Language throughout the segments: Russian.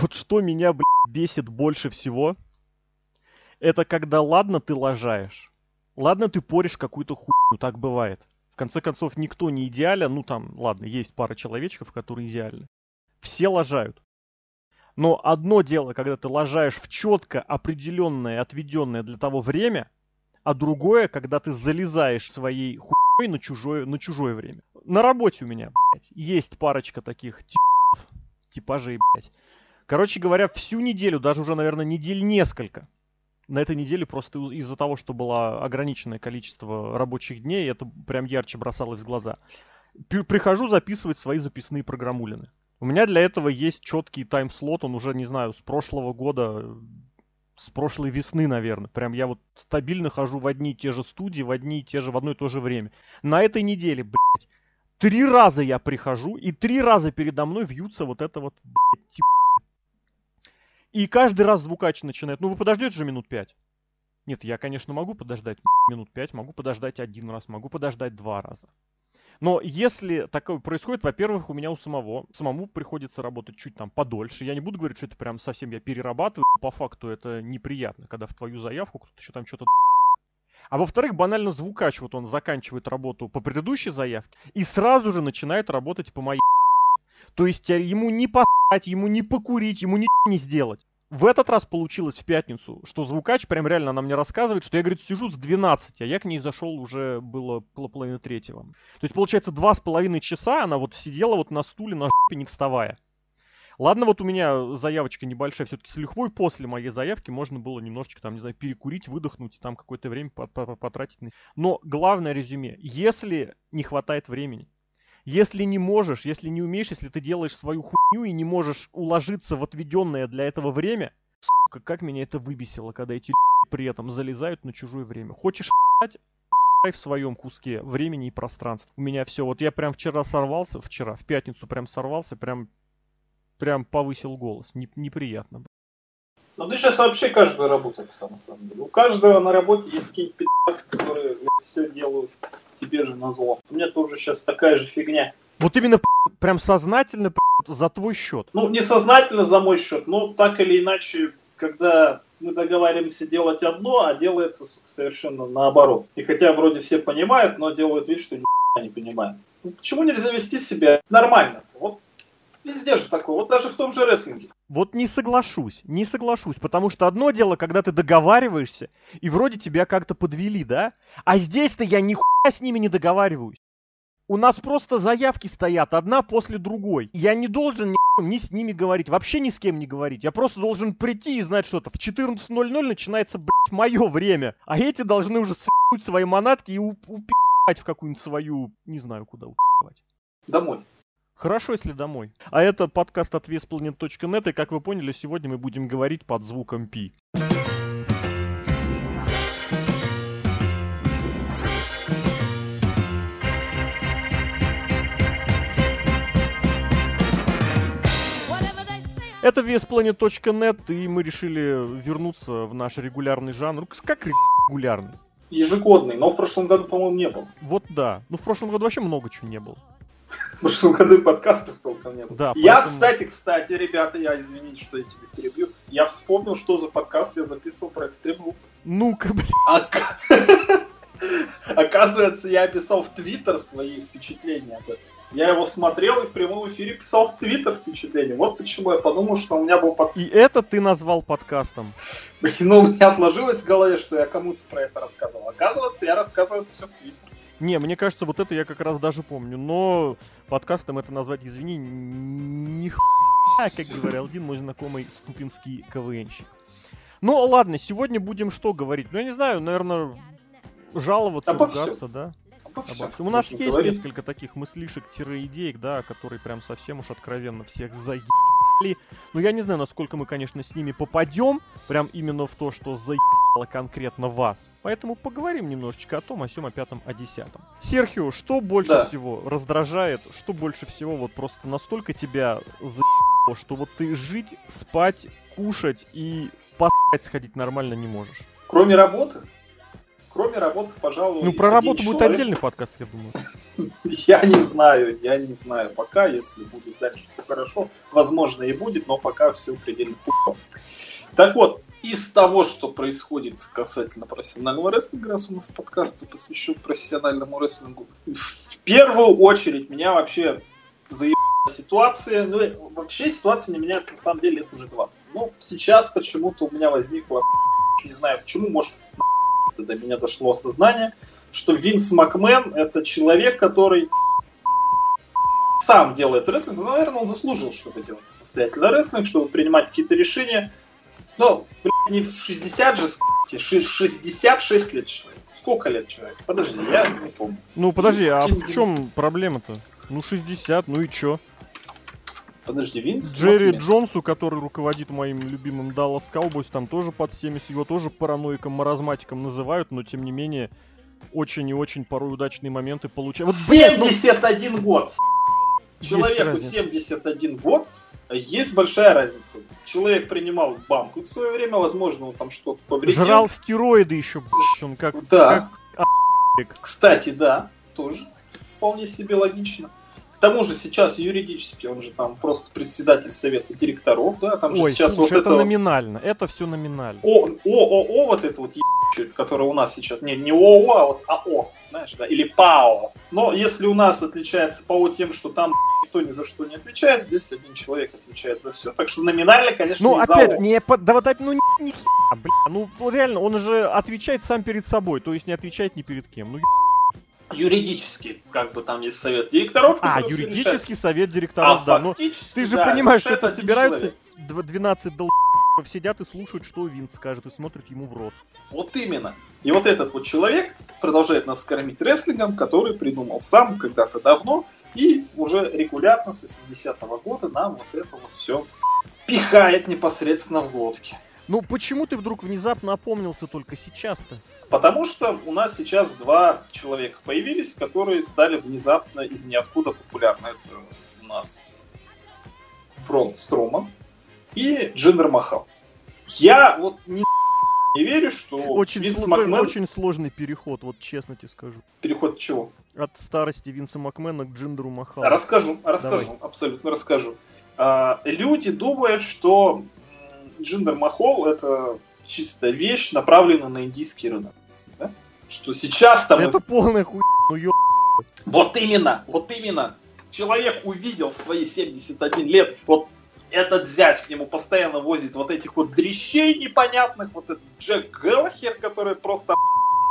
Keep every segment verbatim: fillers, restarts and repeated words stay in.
Вот что меня, блядь, бесит больше всего, это когда, ладно, ты лажаешь, ладно, ты поришь какую-то хуйню, так бывает. В конце концов, никто не идеален, ну там, ладно, есть пара человечков, которые идеальны. Все лажают. Но одно дело, когда ты лажаешь в четко определенное, отведенное для того время, а другое, когда ты залезаешь своей хуйней на чужое, на чужое время. На работе у меня, блядь, есть парочка таких типов, типажей, блядь. Короче говоря, всю неделю, даже уже, наверное, недель несколько. На этой неделе просто из-за того, что было ограниченное количество рабочих дней, это прям ярче бросалось в глаза. Прихожу записывать свои записные программулины. У меня для этого есть четкий таймслот, он уже, не знаю, с прошлого года, с прошлой весны, наверное. Прям я вот стабильно хожу в одни и те же студии, в одни и те же, в одно и то же время. На этой неделе, блядь, три раза я прихожу, и три раза передо мной вьются вот это вот, блядь, типа. И каждый раз звукач начинает. Ну вы подождете же минут пять? Нет, я, конечно, могу подождать минут пять, могу подождать один раз, могу подождать два раза. Но если такое происходит, во-первых, у меня у самого, самому приходится работать чуть там подольше. Я не буду говорить, что это прям совсем я перерабатываю. По факту это неприятно, когда в твою заявку кто-то еще там что-то... А во-вторых, банально звукач, вот он заканчивает работу по предыдущей заявке и сразу же начинает работать по моей... То есть ему не по... ему не покурить, ему ничего не сделать. В этот раз получилось в пятницу, что звукач, прям реально она мне рассказывает, что я, говорит, сижу с двенадцати, а я к ней зашел уже было половины третьего. То есть, получается, два с половиной часа она вот сидела вот на стуле, на жопе, не вставая. Ладно, вот у меня заявочка небольшая, все-таки с лихвой после моей заявки можно было немножечко там, не знаю, перекурить, выдохнуть и там какое-то время потратить. Но главное резюме, если не хватает времени, если не можешь, если не умеешь, если ты делаешь свою хуйню и не можешь уложиться в отведенное для этого время, сука, как меня это выбесило, когда эти при этом залезают на чужое время. Хочешь ***ть, в своем куске времени и пространства. У меня все, вот я прям вчера сорвался, вчера, в пятницу прям сорвался, прям, прям повысил голос, неприятно. Ну ты сейчас вообще каждую работу писал, на самом деле. У каждого на работе есть какие-то пи***цы, которые все делают тебе же назло. У меня тоже сейчас такая же фигня. Вот именно прям сознательно за твой счет. Ну, не сознательно за мой счет, но так или иначе, когда мы договариваемся делать одно, а делается совершенно наоборот. И хотя вроде все понимают, но делают вид, что нихуя не понимают. Ну, почему нельзя вести себя нормально? Вот везде же такое, вот даже в том же рестлинге. Вот не соглашусь, не соглашусь, потому что одно дело, когда ты договариваешься, и вроде тебя как-то подвели, да? А здесь-то я нихуя с ними не договариваюсь. У нас просто заявки стоят, одна после другой. Я не должен ни, ни с ними говорить, вообще ни с кем не говорить. Я просто должен прийти и знать что-то. В четырнадцать ноль ноль начинается, блядь, мое время. А эти должны уже с***ть свои манатки и упи***ть в какую-нибудь свою... Не знаю, куда упи***ть. Домой. Хорошо, если домой. А это подкаст от веспланет точка нет, и, как вы поняли, сегодня мы будем говорить под звуком пи. Это Vesplanet точка нет, и мы решили вернуться в наш регулярный жанр. Как регулярный? Ежегодный, но в прошлом году, по-моему, не было. Вот да. Ну, в прошлом году вообще много чего не было. В прошлом году и подкастов толком не было. Да, я, поэтому... кстати, кстати, ребята, я извините, что я тебя перебью. Я вспомнил, что за подкаст я записывал про Extreme Rules. Ну-ка, блин. А... Оказывается, я писал в Твиттер свои впечатления об этом. Я его смотрел и в прямом эфире писал в Твиттер впечатление. Вот почему я подумал, что у меня был подкаст. И это ты назвал подкастом? Блин, ну у меня отложилось в голове, что я кому-то про это рассказывал. Оказывается, я рассказывал это все в Твиттер. Не, мне кажется, вот это я как раз даже помню. Но подкастом это назвать, извини, нихуя, как говорил один мой знакомый ступинский КВНщик. Ну ладно, сегодня будем что говорить? Ну я не знаю, наверное, жаловаться, а ругаться, да? У нас есть говорить. Несколько таких мыслишек-идеек, да, которые прям совсем уж откровенно всех заебали. Но я не знаю, насколько мы, конечно, с ними попадем, прям именно в то, что заебало конкретно вас. Поэтому поговорим немножечко о том, о сём, о пятом, о десятом. Серхио, что больше да. всего раздражает, что больше всего вот просто настолько тебя заебало, что вот ты жить, спать, кушать и по***ть сходить нормально не можешь? Кроме работы? Кроме работы, пожалуй... Ну, про работу человек... будет отдельный подкаст, я думаю. Я не знаю, я не знаю. Пока, если будет дальше все хорошо, возможно, и будет, но пока все предельно хуйно. Так вот, из того, что происходит касательно профессионального рестлинга, раз у нас подкаст посвящен профессиональному рестлингу, в первую очередь меня вообще заебала ситуация. Ну, вообще ситуация не меняется, на самом деле, лет уже двадцать. Но сейчас почему-то у меня возникло... Не знаю почему, может... до меня дошло осознание, что Винс МакМэн — это человек, который сам делает рестлинг. Наверное, он заслужил, чтобы делать самостоятельно рестлинг, чтобы принимать какие-то решения. Но, блин, не в шестьдесят же, сколько? шестьдесят шесть лет человек. Сколько лет человек? Подожди, я не помню. Ну, подожди, а в чем проблема-то? Ну, шестьдесят, ну и чё? Подожди, Винс Джерри МакМэн. Джонсу, который руководит моим любимым Даллас Cowboys, там тоже под семьдесят, его тоже параноиком, маразматиком называют, но тем не менее очень и очень порой удачные моменты получают. Вот, семьдесят один ну... год! Человеку семьдесят один год, есть большая разница. Человек принимал банку в свое время, возможно, он там что-то повредил. Жрал стероиды еще, блядь, он как... Да. Как... Кстати, да, тоже вполне себе логично. К тому же сейчас юридически он же там просто председатель совета директоров, да, там же... Ой, сейчас слушай, вот это... это номинально, это все номинально. О, ООО вот это вот ебучее, которое у нас сейчас, не, не ООО, а вот АО, знаешь, да, или ПАО. Но если у нас отличается ПАО тем, что там никто ни за что не отвечает, здесь один человек отвечает за все. Так что номинально, конечно, ну, не за ООО. Ну, опять, не, да вот опять, ну, ни, ни хера, бля, ну, реально, он же отвечает сам перед собой, то есть не отвечает ни перед кем, ну, еб... Юридически, как бы там есть совет директоров. А, юридический решает. Совет директоров, а, да. Но ты же да, понимаешь, что это собираются человек. двенадцать долб***ов сидят и слушают, что Винс скажет, и смотрят ему в рот. Вот именно. И вот этот вот человек продолжает нас кормить рестлингом, который придумал сам когда-то давно, и уже регулярно с восьмидесятого года нам вот это вот все пихает непосредственно в глотки. Ну почему ты вдруг внезапно опомнился только сейчас-то? Потому что у нас сейчас два человека появились, которые стали внезапно из ниоткуда популярны. Это у нас Брон Строман и Джиндер Махал. Я вот не, не верю, что очень Винс слож... МакМэн... Очень сложный переход, вот честно тебе скажу. Переход чего? От старости Винса МакМэна к Джиндеру Махалу. Расскажу, расскажу, Давай. абсолютно расскажу. А, люди думают, что... Джиндер Махал — это чистая вещь, направленная на индийский рынок. Да? Что сейчас там... Это полная хуйня, ну ё... Вот именно, вот именно. Человек увидел в свои семьдесят один лет, вот этот зять к нему постоянно возит вот этих вот дрищей непонятных, вот этот Джек Галлахер, который просто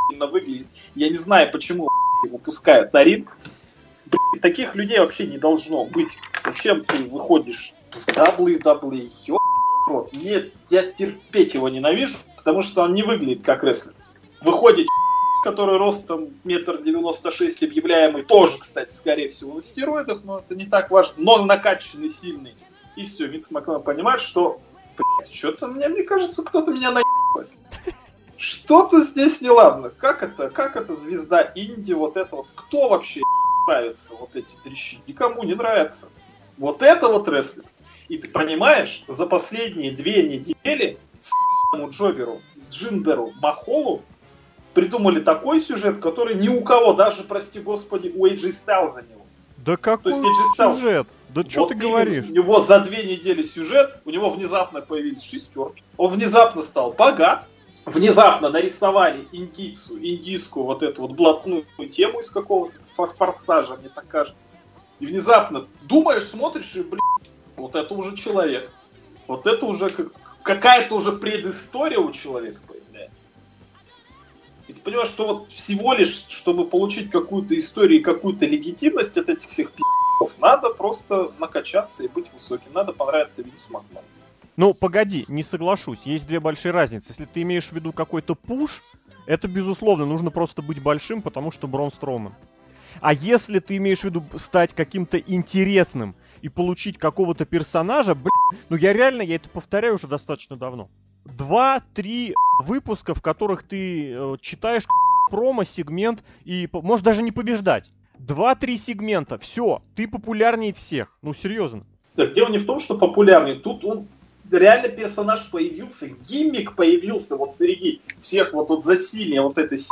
охуенно выглядит. Я не знаю, почему его пускают на ринг. Блин, таких людей вообще не должно быть. Зачем ты выходишь в дабл ю дабл ю и, ё... Вот. Нет, я терпеть его ненавижу, потому что он не выглядит как рестлер. Выходит, который ростом метр девяносто шесть объявляемый, тоже, кстати, скорее всего, на стероидах, но это не так важно, но накачанный, сильный. И все, Винс МакМэн понимает, что, блядь, что-то мне, мне кажется, кто-то меня наебывает. Что-то здесь неладно. Как это, как это звезда инди, вот это вот, кто вообще нравится, вот эти дрищи, никому не нравится. Вот это вот рестлер. И ты понимаешь, за последние две недели с***му Джоверу, Джиндеру Махалу придумали такой сюжет, который ни у кого, даже, прости господи, у Эйджи Стайлза не было. Да какой сюжет? Да вот что ты говоришь? У него за две недели сюжет, у него внезапно появились шестерки, он внезапно стал богат, внезапно нарисовали индийцу, индийскую вот эту вот блатную тему из какого-то форсажа, мне так кажется. И внезапно думаешь, смотришь и, блин, вот это уже человек. Вот это уже как... какая-то уже предыстория у человека появляется. И ты понимаешь, что вот всего лишь, чтобы получить какую-то историю и какую-то легитимность от этих всех пи***ков, надо просто накачаться и быть высоким. Надо понравиться Винсу МакМэну. Ну, погоди, не соглашусь. Есть две большие разницы. Если ты имеешь в виду какой-то пуш, это, безусловно, нужно просто быть большим, потому что Брон Строман. А если ты имеешь в виду стать каким-то интересным и получить какого-то персонажа, блин, ну я реально, я это повторяю уже достаточно давно. Два-три выпуска, в которых ты э, читаешь промо-сегмент и можешь даже не побеждать. Два-три сегмента, все, ты популярнее всех, ну серьезно. Так, дело не в том, что популярнее, тут он реально персонаж появился, гиммик появился вот среди всех вот, вот засилия вот этой с***.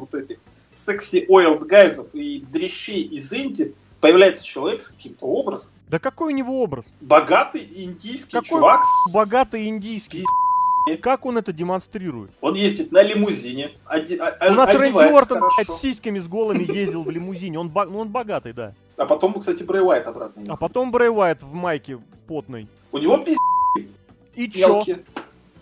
вот этих секси-ойлд гайзов и дрищей из Инди появляется человек с каким-то образом. Да какой у него образ? Богатый индийский какой чувак. С... Богатый индийский. И как он это демонстрирует? Он ездит на лимузине. Оде... У нас Рэнди Ортон с сиськами с голыми ездил в лимузине. Он, бо... он богатый, да. А потом, кстати, Брей Уайт обратно. А потом Брей Уайт в майке потной. У него пиздец. И мелкие. Чё?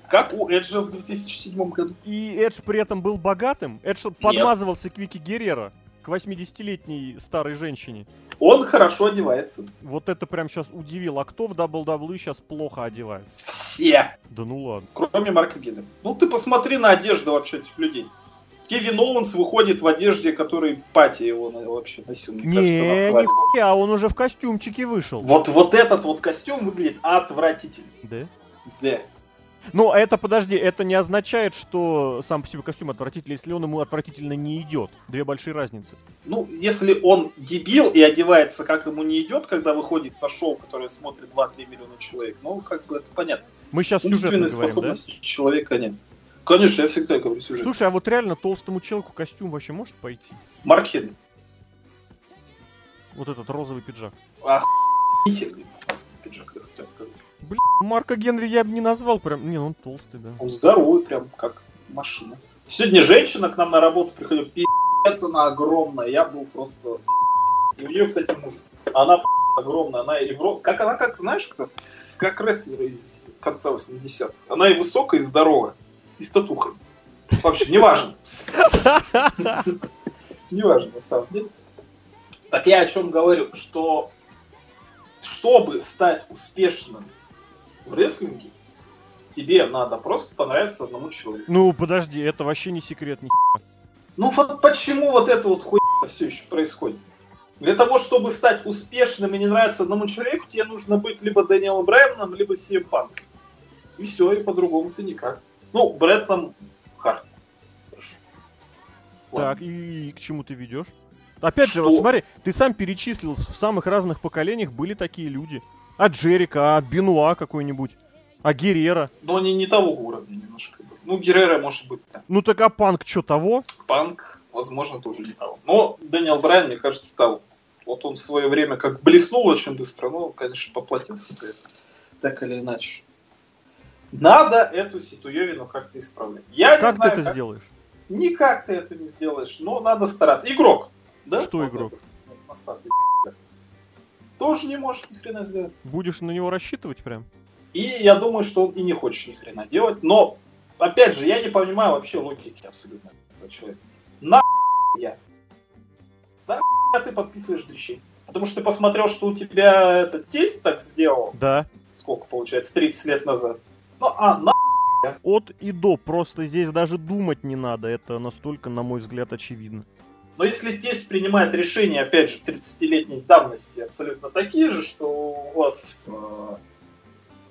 Как у Эджа в две тысячи седьмом году. И Эдж при этом был богатым? Эдж Нет. подмазывался к Вики Герреро, к восьмидесятилетней старой женщине. Он хорошо одевается. Вот это прям сейчас удивило. А кто в дабл ю дабл ю и сейчас плохо одевается? Все! Да ну ладно. Кроме Марка Гидда. Ну ты посмотри на одежду вообще этих людей. Кевин Оуэнс выходит в одежде, которой пати его вообще носил, мне не, кажется, на свадьбу. Не, а он уже в костюмчике вышел. Вот, вот этот вот костюм выглядит отвратительно. Да? Да. Ну, это, подожди, это не означает, что сам по себе костюм отвратительный, если он ему отвратительно не идет. Две большие разницы. Ну, если он дебил и одевается, как ему не идет, когда выходит на шоу, которое смотрит два-три миллиона человек, ну, как бы это понятно. Мы сейчас сюжетно говорим, способности да? человека нет. Конечно, я всегда говорю сюжет. Слушай, а вот реально толстому человеку костюм вообще может пойти? Марк Хенри. Вот этот розовый пиджак. Охуительный пиджак, я хотел сказать. Блин, Марка Генри я бы не назвал прям. Не, он толстый, да. Он здоровый прям, как машина. Сегодня женщина к нам на работу приходила, пи***ц, она огромная. Я был просто... И у нее, кстати, муж. Она огромная, она и в... Как она, как знаешь, кто? Как рестлер из конца восьмидесятых. Она и высокая, и здоровая. И с татухой. Вообще, не важно. Не важно, на самом деле. Так я о чем говорю, что... Чтобы стать успешным в рестлинге, тебе надо просто понравиться одному человеку. Ну, подожди, это вообще не секрет, ни хуя. Ну, вот почему вот это вот хуйня все еще происходит? Для того, чтобы стать успешным и не нравиться одному человеку, тебе нужно быть либо Дэниелом Брайаном, либо Си Эм Панком. И все, и по-другому-то никак. Ну, Бретом Харт. Хорошо. Так, и, и к чему ты ведешь? Опять что? Же, вот смотри, ты сам перечислил, в самых разных поколениях были такие люди. А Джерика, а Бенуа какой-нибудь, а Геррера. Но они не того уровня немножко. Ну, Геррера может быть. Да. Ну так а Панк что, того? Панк, возможно, тоже не того. Но Дэниел Брайан, мне кажется, того. Вот он в свое время как блеснул очень быстро, но, конечно, поплатился за это. Так или иначе. Надо эту ситуевину как-то исправлять. Я как не знаю, ты это как... сделаешь? Никак ты это не сделаешь, но надо стараться. Игрок. Да? Что вот игрок? Этот, этот тоже не может ни хрена сделать. Будешь на него рассчитывать прям? И я думаю, что он и не хочет ни хрена делать. Но, опять же, я не понимаю вообще логики абсолютно этого человека. На я. На ты подписываешь дрищи. Потому что ты посмотрел, что у тебя этот тесть так сделал. Да. Сколько получается? тридцать лет назад. Ну а на я. От и до. Просто здесь даже думать не надо. Это настолько, на мой взгляд, очевидно. Но если тесть принимает решения, опять же, тридцатилетней давности абсолютно такие же, что у вас э,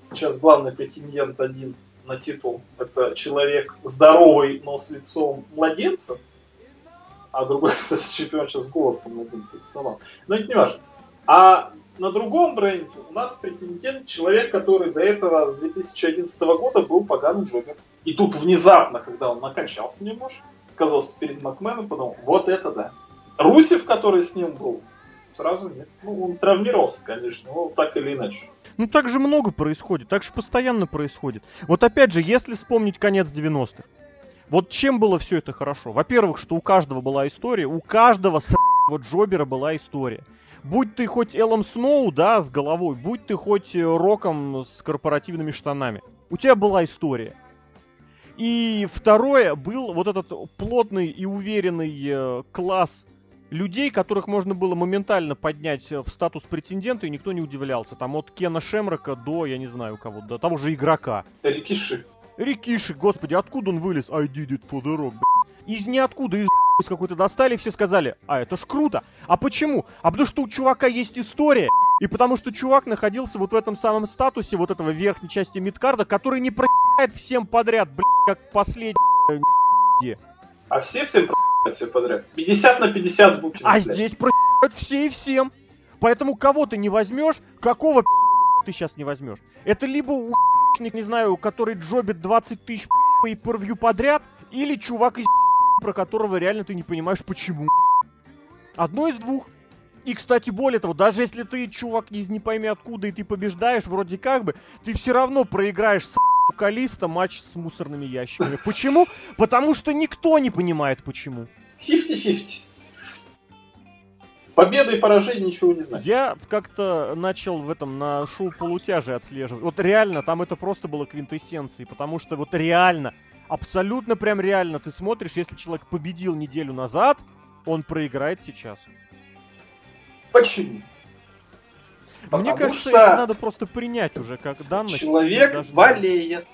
сейчас главный претендент один на титул, это человек здоровый, но с лицом младенца, а другой, кстати, чемпион сейчас с голосом младенца, это сломал. Но это не важно. А на другом бренде у нас претендент человек, который до этого с две тысячи одиннадцатого года был поганым джобером. И тут внезапно, когда он накончался, не может, оказался перед Макменом, подумал, вот это да. Русев, который с ним был, сразу нет. Ну, он травмировался, конечно, но так или иначе. Ну, так же много происходит, так же постоянно происходит. Вот опять же, если вспомнить конец девяностых, вот чем было все это хорошо? Во-первых, что у каждого была история, у каждого с***го джобера была история. Будь ты хоть Элом Сноу, да, с головой, будь ты хоть Роком с корпоративными штанами. У тебя была история. И второе, был вот этот плотный и уверенный класс людей, которых можно было моментально поднять в статус претендента, и никто не удивлялся. Там от Кена Шемрока до, я не знаю кого, до того же игрока. Рикиши. Рикиши, господи, откуда он вылез? I did it for the rock, блядь. Из ниоткуда, из какой-то достали, все сказали, а это ж круто. А почему? А потому что у чувака есть история, и потому что чувак находился вот в этом самом статусе, вот этого верхней части мидкарда, который не проебает всем подряд, блядь, как последний, блядь. А все всем проебают всем подряд? пятьдесят на пятьдесят буквы. А здесь проебают все и всем. Поэтому кого ты не возьмешь, какого ты сейчас не возьмешь. Это либо уебчник, не знаю, который джобит двадцать тысяч по и порвью подряд, или чувак из про которого реально ты не понимаешь почему. Одно из двух. И, кстати, более того, даже если ты, чувак, из не пойми откуда, и ты побеждаешь, вроде как бы, ты все равно проиграешь с вокалиста матч с мусорными ящиками. Почему? Потому что никто не понимает почему. пятьдесят на пятьдесят. Победа и поражение ничего не значит. Я как-то начал в этом на шоу полутяжи отслеживать. Вот реально, там это просто было квинтэссенцией, потому что вот реально, абсолютно прям реально ты смотришь, если человек победил неделю назад, он проиграет сейчас. Почему? Потому Мне кажется, это надо просто принять уже как данность. Человек даже... болеет.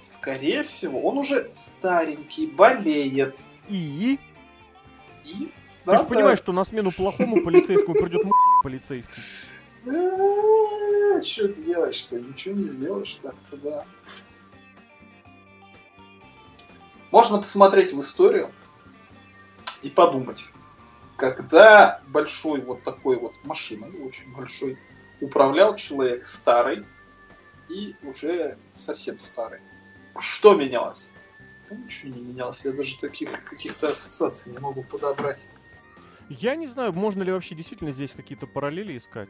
Скорее всего, он уже старенький, болеет. И? И? Ты же понимаешь, что на смену плохому полицейскому придет м***ь полицейский. Что ты сделаешь-то? Ничего не сделаешь так-то, да. Можно посмотреть в историю и подумать, когда большой вот такой вот машиной, очень большой, управлял человек старый и уже совсем старый. Что менялось? Ничего не менялось, я даже таких каких-то ассоциаций не могу подобрать. Я не знаю, можно ли вообще действительно здесь какие-то параллели искать.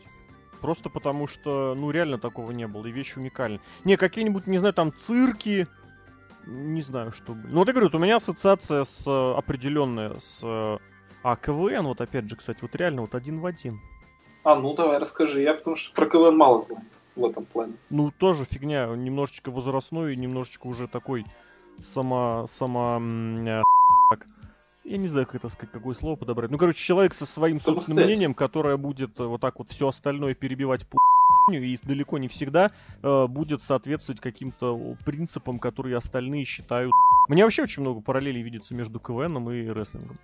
Просто потому что, ну, реально такого не было, и вещь уникальна. Не, какие-нибудь, не знаю, там цирки, не знаю, что были. Ну, вот я говорю, вот у меня ассоциация с определенная с... А, КВН, вот опять же, кстати, вот реально вот один в один. А, ну давай, расскажи, я потому что про КВН мало знаю в этом плане. Ну, тоже фигня, немножечко возрастной, немножечко уже такой... Сама, сама, э, я не знаю, как это сказать, какое слово подобрать. Ну, короче, человек со своим собственным мнением, которое будет вот так вот все остальное перебивать по хуйню, и далеко не всегда э, будет соответствовать каким-то принципам, которые остальные считают. Мне вообще очень много параллелей видится между КВНом и рестлингом.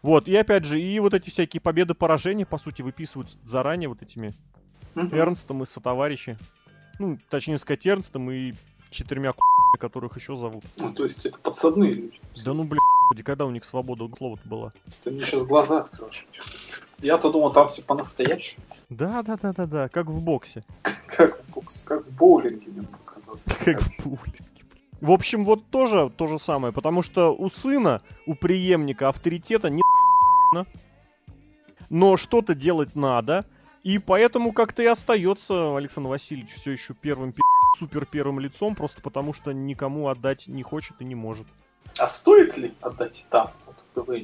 Вот, и опять же, и вот эти всякие победы-поражения, по сути, выписываются заранее вот этими mm-hmm. Эрнстом и сотоварищи. Ну, точнее сказать, Эрнстом и... четырьмя ку***ми, которых еще зовут. Ну, то есть это подсадные люди. Да ну, блядь, когда у них свобода слова-то была? Ты мне сейчас глаза откроешь. Я-то думал, там все по-настоящему. Да-да-да-да-да, как в боксе. Как в боксе, как в боулинге мне показалось. Как в боулинге. В общем, вот тоже то же самое, потому что у сына, у преемника авторитета не ***на, но что-то делать надо, и поэтому как-то и остается Александр Васильевич все еще первым пи***. Супер первым лицом, просто потому что никому отдать не хочет и не может. А стоит ли отдать там? Вот,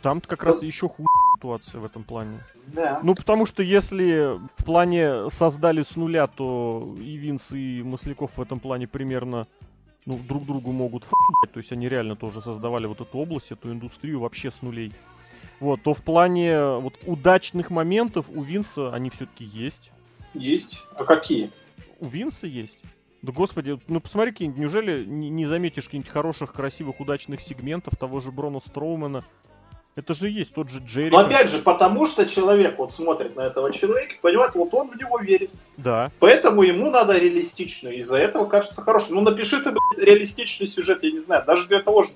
там-то как да. раз еще хуже ситуация в этом плане. Да. Ну, потому что если в плане создали с нуля, то и Винс, и Масляков в этом плане примерно ну, друг другу могут ф***ть. То есть они реально тоже создавали вот эту область, эту индустрию вообще с нулей. Вот, то в плане вот, удачных моментов у Винса они все-таки есть. Есть? А какие? У Винса есть. Да господи, ну посмотри, какие-нибудь, неужели не, не заметишь каких-нибудь хороших, красивых, удачных сегментов того же Брона Строумана? Это же есть, тот же Джерико. Но опять же, потому что человек вот смотрит на этого человека, понимает, вот он в него верит. Да. Поэтому ему надо реалистично, из-за этого кажется хорошим. Ну напиши ты, блядь, реалистичный сюжет, я не знаю, даже для того же,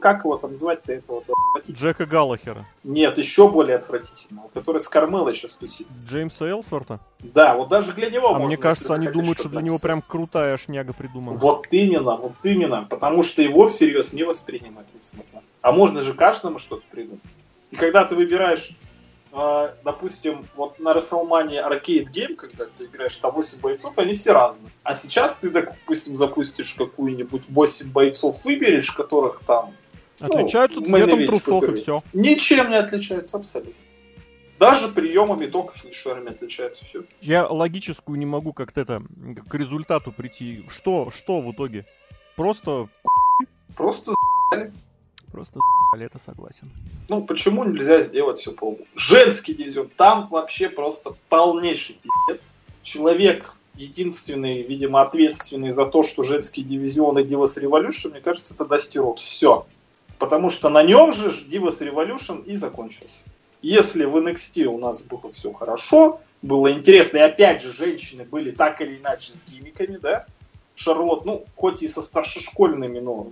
как его там звать-то, этого Джека Галлахера. Нет, еще более отвратительного, который с Кармелла еще спустит. Джеймса Элсворта? Да, вот даже для него а можно... мне кажется, они думают, что для него прям крутая шняга придумана. Вот именно, вот именно, потому что его всерьез не воспринимают. А можно же каждому что-то придумать. И когда ты выбираешь, э, допустим, вот на WrestleMania Arcade Game, когда ты играешь там восемь бойцов, они все разные. А сейчас ты, допустим, запустишь какую-нибудь восемь бойцов, выберешь, которых там... Отличаются ну, цветом трусов и все. Ничем не отличается абсолютно. Даже приемами токов и шарами отличается все. Я логическую не могу как-то это к результату прийти. Что, что в итоге? Просто... Просто за***ли. Просто лето согласен. Ну, почему нельзя сделать все полно? Женский дивизион, там вообще просто полнейший пиздец. Человек, единственный, видимо, ответственный за то, что женский дивизион и Divas Revolution, мне кажется, это Дасти Роудс. Все. Потому что на нем же Divas Revolution и закончился. Если в эн экс ти у нас было все хорошо, было интересно, и опять же, женщины были так или иначе с гиммиками, да? Шарлотт, ну, хоть и со старшешкольными, но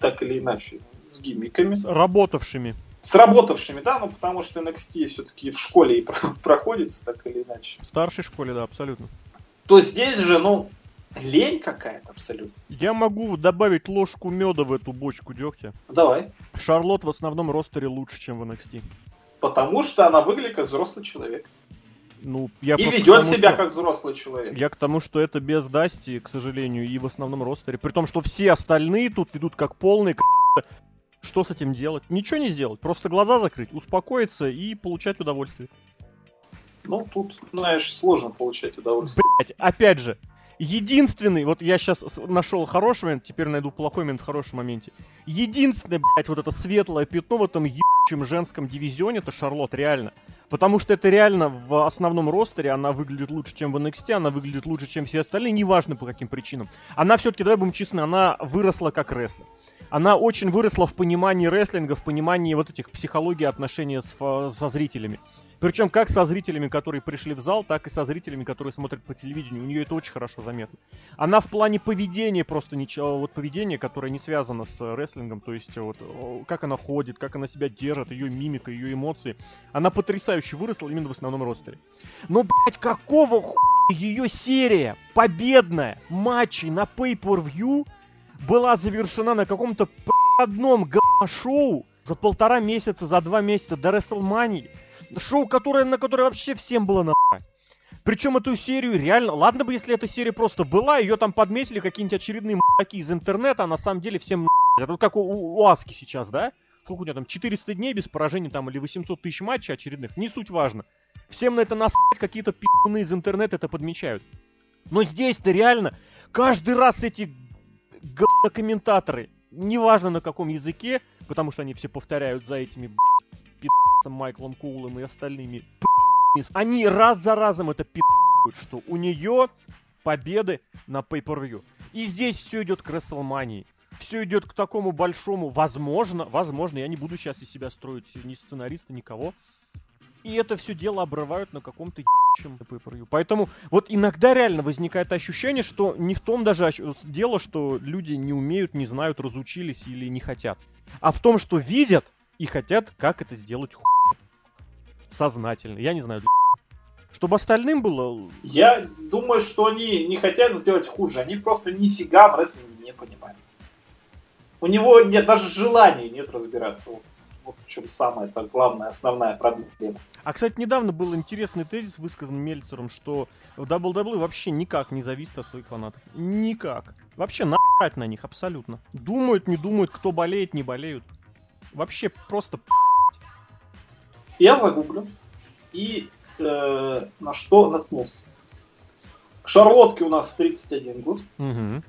так или иначе... с гиммиками. С работавшими. С работавшими, да, ну потому что эн экс ти все-таки в школе и проходится так или иначе. В старшей школе, да, абсолютно. То здесь же, ну, лень какая-то абсолютно. Я могу добавить ложку меда в эту бочку дегтя. Давай. Шарлотт в основном ростере лучше, чем в эн экс ти. Потому что она выглядит как взрослый человек. Ну, я и ведет тому, себя что... как взрослый человек. Я к тому, что это без Дасти, к сожалению, и в основном ростере. При том, что все остальные тут ведут как полные к***ы. Что с этим делать? Ничего не сделать. Просто глаза закрыть, успокоиться и получать удовольствие. Ну, тут, знаешь, сложно получать удовольствие. Блять, опять же, единственный, вот я сейчас нашел хороший момент, теперь найду плохой момент в хорошем моменте. Единственное, блять, вот это светлое пятно в этом ебучем женском дивизионе, это Шарлотт, реально. Потому что это реально в основном ростере, она выглядит лучше, чем в эн экс ти, она выглядит лучше, чем все остальные, неважно по каким причинам. Она все-таки, давай будем честны, она выросла как рестлер. Она очень выросла в понимании рестлинга, в понимании вот этих психологий отношений с, со зрителями. Причем как со зрителями, которые пришли в зал, так и со зрителями, которые смотрят по телевидению. У нее это очень хорошо заметно. Она в плане поведения просто ничего, вот поведение, которое не связано с рестлингом, то есть вот как она ходит, как она себя держит, ее мимика, ее эмоции. Она потрясающе выросла именно в основном ростере. Но, блять, какого хуя ее серия победная матчей на pay-per-view была завершена на каком-то одном г***шоу за полтора месяца, за два месяца до WrestleMania. Шоу, которое, на которое вообще всем было нахуй. Причем эту серию реально... Ладно бы, если эта серия просто была, ее там подметили какие-нибудь очередные м***ки из интернета, а на самом деле всем нахуй. Это как у, у Аски сейчас, да? Сколько у нее там? четыреста дней без поражений там или восемьсот тысяч матчей очередных. Не суть важно. Всем на это насрать, какие-то пи***ны из интернета это подмечают. Но здесь-то реально каждый раз эти... комментаторы, неважно на каком языке, потому что они все повторяют за этими пи***цем Майклом Коулом и остальными пи***ами. Они раз за разом это пи***ют, что у нее победы на pay-per-view. И здесь все идет к WrestleMania. Все идет к такому большому, возможно, возможно, я не буду сейчас из себя строить ни сценариста, никого. И это все дело обрывают на каком-то ебучем pay-per-view. Поэтому вот иногда реально возникает ощущение, что не в том даже дело, что люди не умеют, не знают, разучились или не хотят. А в том, что видят и хотят, как это сделать хуй. Сознательно. Я не знаю, для хуй. Чтобы остальным было... Я думаю, что они не хотят сделать хуже. Они просто нифига в рестлинге не понимают. У него нет даже желания нет разбираться. Вот в чем самая главная, основная проблема. А, кстати, недавно был интересный тезис, высказан Мельцером, что в дабл ю дабл ю и вообще никак не зависит от своих фанатов. Никак. Вообще нахрать на них абсолютно. Думают, не думают, кто болеет, не болеют. Вообще просто Я загуглю. И э, на что наткнулся. Шарлотки у нас тридцать один год. Угу.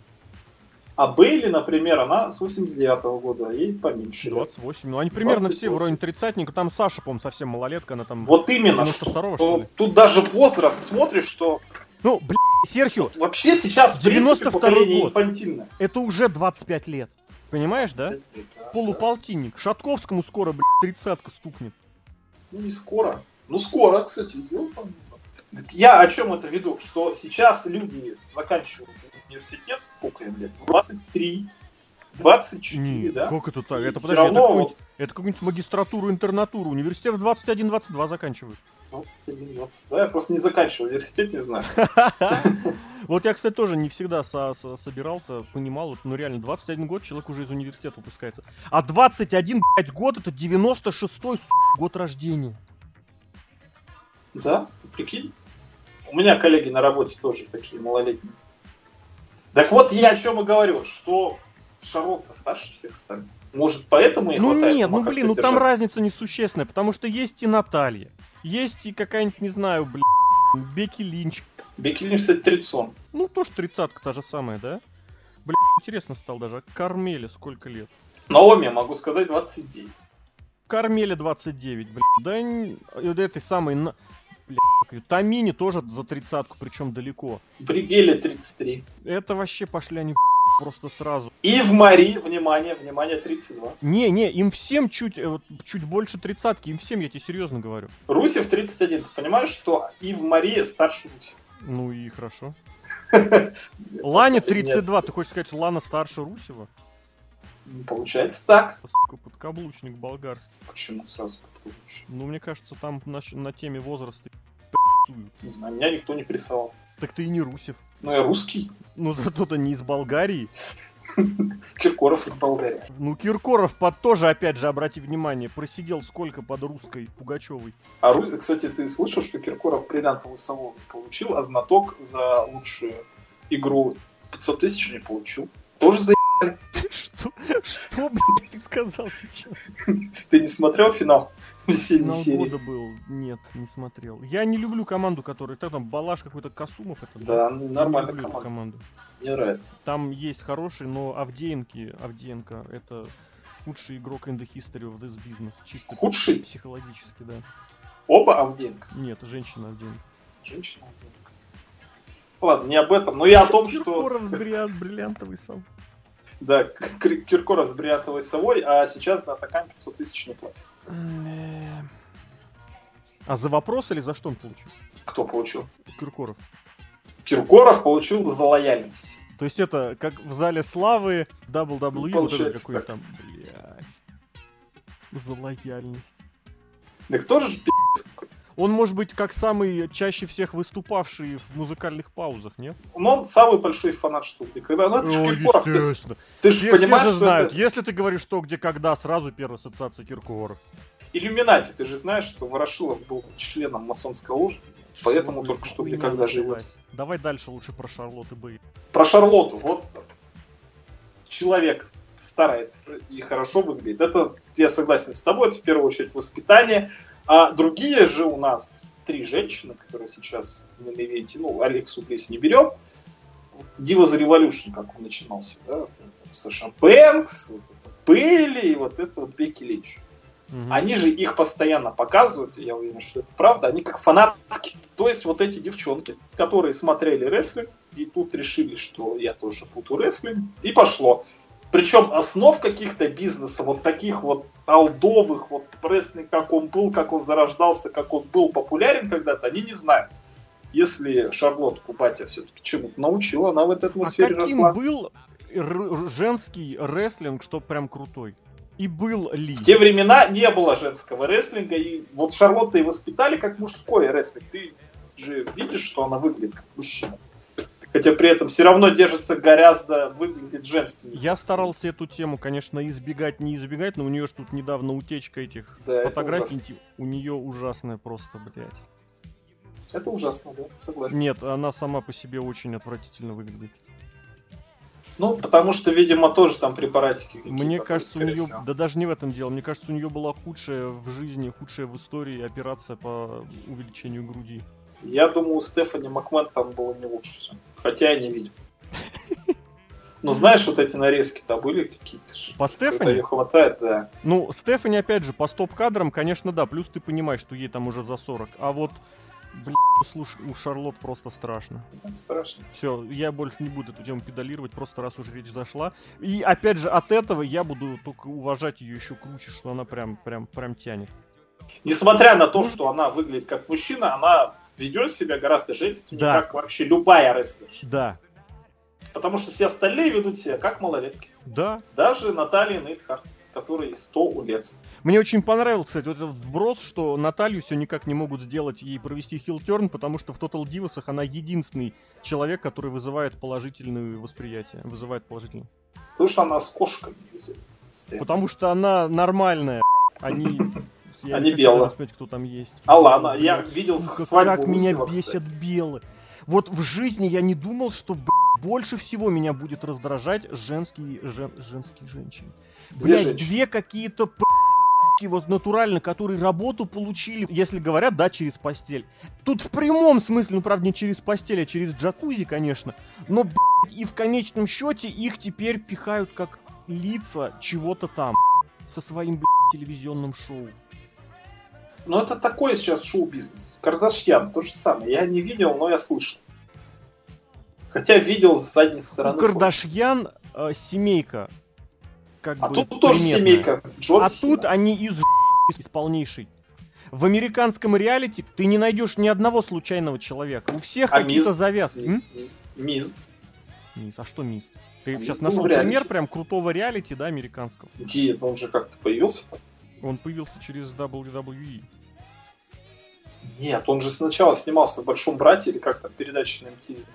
А Бейли, например, она с восемьдесят девятого года, ей поменьше. двадцать восемь, ну они примерно двадцать восемь. Все в районе тридцатника, там Саша, по-моему, совсем малолетка, она там... Вот именно, что, что тут даже возраст смотришь, что... Ну, блядь, Серхио, вообще сейчас, в принципе, поколение инфантильное. Это уже двадцать пять лет, понимаешь, двадцать пять, да? Лет, да? Полуполтинник, да. Шатковскому скоро, блядь, тридцатка стукнет. Ну, не скоро. Ну, скоро, кстати, ёпан. Я о чем это веду? Что сейчас люди заканчивают университет, сколько им лет? двадцать три, двадцать четыре, не, да? Как это так? Это, подожди, равно... это, какую-нибудь, это какую-нибудь магистратуру, интернатуру. Университет в двадцать один двадцать два заканчивают. двадцать один двадцать два? Я просто не заканчиваю университет, не знаю. Вот я, кстати, тоже не всегда собирался, понимал, но реально, двадцать один год человек уже из университета выпускается. А двадцать один год это девяносто шестой год рождения. Да, ты прикинь. У меня коллеги на работе тоже такие малолетние. Так вот я о чем и говорю, что Шарлотта старше всех остальных. Может поэтому и ну хватает? Ну нет, ну блин, ну держаться. Там разница несущественная, потому что есть и Наталья, есть и какая-нибудь, не знаю, блин, Бекки Линч. Бекки Линч, кстати, тридцон. Ну тоже тридцатка та же самая, да? Блин, интересно стало даже, Кармеле сколько лет? Наоми, могу сказать, двадцать девять. Кармеле двадцать девять, блин, да не... этой самой... Бля, Тамини тоже за тридцатку, причем далеко. Бригеле тридцать три. Это вообще пошли они просто сразу. И в Мари, внимание, внимание, тридцать два. Не-не, им всем чуть, чуть больше тридцатки, им всем, я тебе серьезно говорю. Русев тридцать один, ты понимаешь, что и в Мари старше Русев? Ну и хорошо. Лане тридцать два, ты хочешь сказать, Лана старше Русева? Получается так. Сука, подкаблучник болгарский. Почему сразу подкаблучник? Ну, мне кажется, там на, на теме возраста... Не знаю, меня никто не прессовал. Так ты и не Русев. Ну, я русский. Ну, зато-то не из Болгарии. Киркоров из Болгарии. Ну, Киркоров-то тоже, опять же, обрати внимание, просидел сколько под русской Пугачевой. А, кстати, ты слышал, что Киркоров бриллиантовую сову получил, а знаток за лучшую игру пятьсот тысяч не получил? Тоже заебали. Что? Что, блядь, ты сказал сейчас? Ты не смотрел финал весенней серии? Финал года был. Нет, не смотрел. Я не люблю команду, которая... Так, там Балаш какой-то, Касумов. Это, да, да, нормальная команда. команду. Мне нравится. Там есть хорошие, но Авдеенки, Авдеенко, это худший игрок in the history of this business. Чисто худший? Психологически, да. Оба Авдеенко? Нет, женщина Авдеенко. Женщина Авдеенко. Ладно, не об этом, но я о том, Киркоров что... Киркоров с бриллиантовой совой. Да, Киркоров с бриллиантовой совой, а сейчас за атаками пятьсот тысяч не платят. А за вопрос или за что он получил? Кто получил? Киркоров. Киркоров получил за лояльность. То есть это как в зале славы дабл ю дабл ю и, ну, вот это какой там, блядь, за лояльность. Да кто же пи***ц какой-то? Он, может быть, как самый чаще всех выступавший в музыкальных паузах, нет? Но он самый большой фанат штуки. Ну, это же Киркоров. Ты, ты же понимаешь, же что знают. Это... Если ты говоришь, что, где, когда, сразу первая ассоциация Киркоров. Иллюминати. Ты же знаешь, что Ворошилов был членом масонской ложи. Поэтому что только что, где, когда живет. Давай дальше лучше про Шарлотту Бэй. Про Шарлотту. Вот человек старается и хорошо выглядит. Это, я согласен с тобой, это в первую очередь воспитание. А другие же у нас три женщины, которые сейчас на ивенте, ну, Алексу Блейс не берем. Дива за революшн, как он начинался, да, вот это, Саша Бэнкс, вот Бейли и вот это вот Бекки Линч. Угу. Они же их постоянно показывают, и я уверен, что это правда, они как фанатки. То есть вот эти девчонки, которые смотрели рестлинг, и тут решили, что я тоже буду рестлинг, и пошло. Причем основ каких-то бизнесов, вот таких вот алдовых, вот рестлинг, как он был, как он зарождался, как он был популярен когда-то, они не знают. Если Шарлотту батя все-таки чему-то научила, она в этой атмосфере росла. А каким росла. был р- женский рестлинг, что прям крутой? И был ли? В те времена не было женского рестлинга, и вот Шарлотту и воспитали как мужской рестлинг. Ты же видишь, что она выглядит как мужчина. Хотя при этом все равно держится гораздо, выглядит женственнее. Я старался эту тему, конечно, избегать, не избегать, но у нее ж тут недавно утечка этих да, фотографий. У нее ужасная просто, блядь. Это ужасно, да, согласен. Нет, она сама по себе очень отвратительно выглядит. Ну, потому что, видимо, тоже там препаратики какие-то. Мне кажется, у нее... Всего. Да даже не в этом дело. Мне кажется, у нее была худшая в жизни, худшая в истории операция по увеличению груди. Я думаю, у Стефани МакМэн там было не лучше все. Хотя я не видел. Ну, знаешь, вот эти нарезки-то были какие-то. По Стефани? Ее хватает, да. Ну, Стефани, опять же, по стоп-кадрам, конечно, да. Плюс ты понимаешь, что ей там уже за сорок. А вот, блин, слушай, у Шарлотт просто страшно. Это страшно. Все, я больше не буду эту тему педалировать, просто раз уже речь зашла. И, опять же, от этого я буду только уважать ее еще круче, что она прям, прям, прям тянет. Несмотря на то, что она выглядит как мужчина, она... ведешь себя гораздо женственнее, да. Как вообще любая рестлерша. Да. Потому что все остальные ведут себя как малолетки. Да. Даже Наталья Нейтхарт, которой сто лет. Мне очень понравился вот этот вброс, что Наталью все никак не могут сделать ей провести хилтерн, потому что в Total Divas'ах она единственный человек, который вызывает положительное восприятие. Вызывает положительное. Потому что она с кошками везет. Потому что она нормальная. Они... Я Они не хотел рассказать, кто там есть. Алана, ну, я видел сука, свадьбу как меня Русева, бесят кстати. Белы. Вот в жизни я не думал, что б... больше всего меня будет раздражать женские, жен... женские женщины. Две, Блядь, две какие-то п***ки вот натурально, которые работу получили, если говорят, да, через постель. Тут в прямом смысле, ну правда не через постель, а через джакузи, конечно. Но, блядь, и в конечном счете их теперь пихают как лица чего-то там. Со своим, блядь, телевизионным шоу. Ну, это такой сейчас шоу-бизнес. Кардашьян, то же самое. Я не видел, но я слышал. Хотя видел с задней стороны. Ну, Кардашьян э, семейка. Как а бы, тут тоже приметная. Семейка. Джон а Сина. Тут они из из полнейшей. В американском реалити ты не найдешь ни одного случайного человека. У всех а какие-то миз? завязки. Миз. Миз. Миз. А что миз? Ты а сейчас нашел пример прям крутого реалити, да, американского. Где? Он же как-то появился-то. Он появился через дабл ю дабл ю и. Нет, он же сначала снимался в «Большом брате» или как там передача на эм ти ви.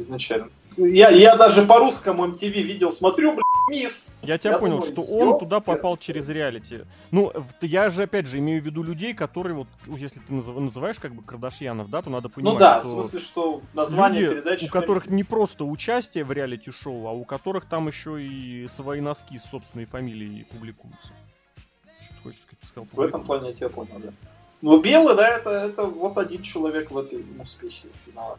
изначально. Я, я даже по русскому эм ти ви видел, смотрю, блядь, Миз. Я тебя я понял, думаю, что он ёп, туда попал блядь. через реалити. Ну, я же, опять же, имею в виду людей, которые, вот, если ты называешь как бы Кардашьянов, да, то надо понимать, ну да, что в смысле, что название люди, передачи... у которых не просто участие в реалити-шоу, а у которых там еще и свои носки с собственной фамилией публикуются. Что-то хочешь сказать? В этом плане я тебя понял, да. Но белый, да, это, это вот один человек в этом успехе виноват.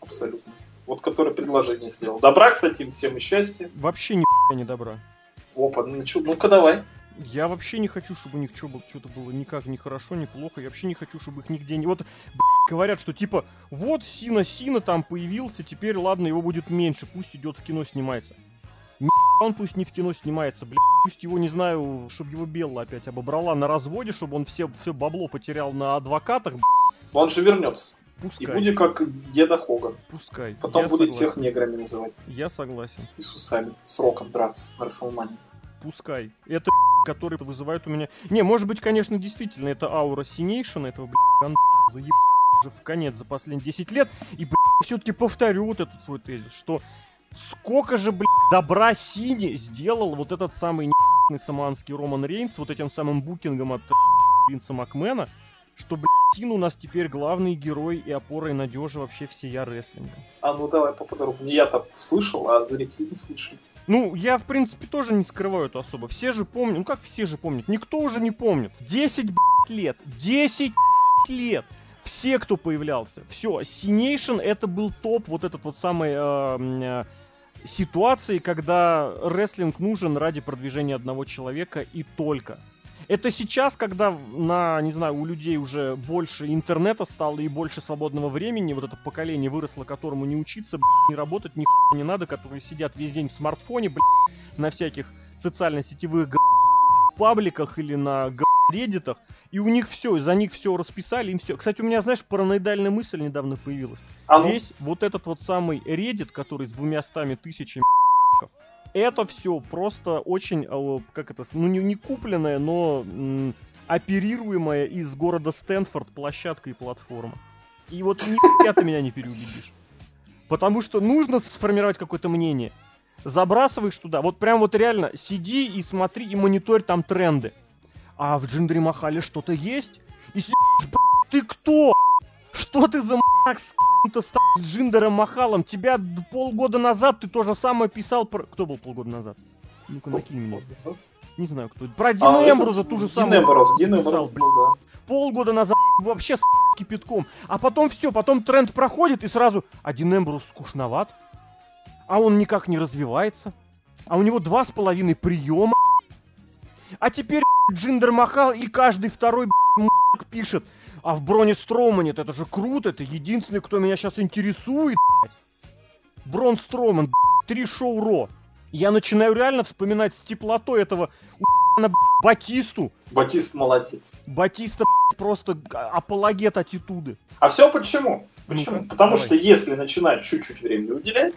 Абсолютно. Вот который предложение сделал. Добра, кстати, им всем и счастья. Вообще ни хуя не добра. Опа, ну, ну-ка давай. Я вообще не хочу, чтобы у них что-то было никак не хорошо, не плохо. Я вообще не хочу, чтобы их нигде не... Вот, блядь, говорят, что типа, вот Сина-Сина там появился, теперь, ладно, его будет меньше, пусть идет в кино снимается. Ни хуя он пусть не в кино снимается, блядь. Пусть его, не знаю, чтобы его Белла опять обобрала на разводе, чтобы он все, все бабло потерял на адвокатах, блядь. Он же вернется. Пускай. И будет как Деда Хоган. Пускай. Потом Я будет согласен. всех неграми называть. Я согласен. И с усами. С Роком драться в WrestleMania. Пускай. Это, который вызывает у меня... Не, может быть, конечно, действительно, это аура Синейшина, этого, блядь, ган... заеб... уже в конец за последние десять лет. И, блядь, все-таки повторю вот этот свой тезис, что сколько же, блядь, добра Сини сделал вот этот самый неб***ный самоанский Роман Рейнс вот этим самым букингом от Винса МакМэна, что, блядь, Син у нас теперь главный герой и опора и надежа вообще всея рестлинга. А ну давай поподробнее. Я там слышал, а зрители не слышали. Ну, я, в принципе, тоже не скрываю это особо. Все же помнят. Ну как все же помнят? Никто уже не помнит. Десять, блядь, лет. Десять, блядь, лет. Все, кто появлялся. Все. Синейшин это был топ вот этот вот самый... Э, э, ситуации, когда рестлинг нужен ради продвижения одного человека и только. Это сейчас, когда на, не знаю, у людей уже больше интернета стало и больше свободного времени, вот это поколение выросло, которому не учиться, блядь, не работать, ни хуя не надо, которые сидят весь день в смартфоне, блядь, на всяких социально-сетевых г... пабликах или на г... реддитах, и у них все, за них все расписали, им все. Кстати, у меня, знаешь, параноидальная мысль недавно появилась. А ну? Весь вот этот вот самый реддит, который с двумя стами тысячами ***ков, это все просто очень, как это, ну не, не купленное, но м, оперируемая из города Стэнфорд площадка и платформа. И вот нихуя ты меня не переубедишь. Потому что нужно сформировать какое-то мнение. Забрасываешь туда, вот прям вот реально сиди и смотри и мониторь там тренды. А в Джиндере Махале что-то есть? И с... ты кто? Что ты за м***к с каким-то с Джиндером Махалом? Тебя полгода назад ты тоже самое писал про... Кто был полгода назад? Ну-ка, накинь меня. Не знаю, кто. Про Дина а, Эмброуза это... ту же самую. Дин Эмброуз, Дин Эмброуз, да. Полгода назад вообще с кипятком. А потом все, потом тренд проходит и сразу... А Дин Эмброуз скучноват. А он никак не развивается. А у него два с половиной приема. А теперь Джиндер Махал и каждый второй м***к пишет. А в Броне Стромане это же круто, это единственный, кто меня сейчас интересует, блядь. Брон Строман, блядь, три шоу Ро. Я начинаю реально вспоминать с теплотой этого у***на, блядь, Батисту. Батист молодец. Батиста, блядь, просто апологет аттитуды. А все почему? Почему? Ну-ка, Потому давай. что если начинать чуть-чуть времени уделять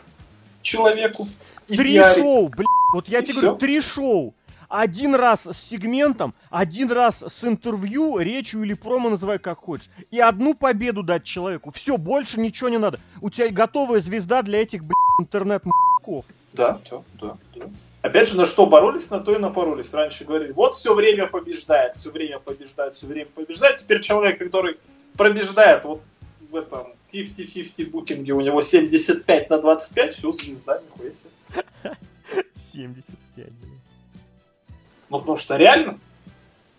человеку и Три пиарить, шоу, блядь, вот я тебе все. говорю, три шоу. Один раз с сегментом, один раз с интервью, речью или промо, называй как хочешь. И одну победу дать человеку. Все, больше ничего не надо. У тебя готовая звезда для этих, блядь, интернет-м***ков. Да, да, да, да. Опять же, на что боролись, на то и напоролись. Раньше говорили, вот все время побеждает, все время побеждает, все время побеждает. Теперь человек, который пробеждает вот в этом пятьдесят на пятьдесят букинге, у него семьдесят пять на двадцать пять, все, звезда, нихуя себе. семьдесят пять, блядь. Ну, потому что реально,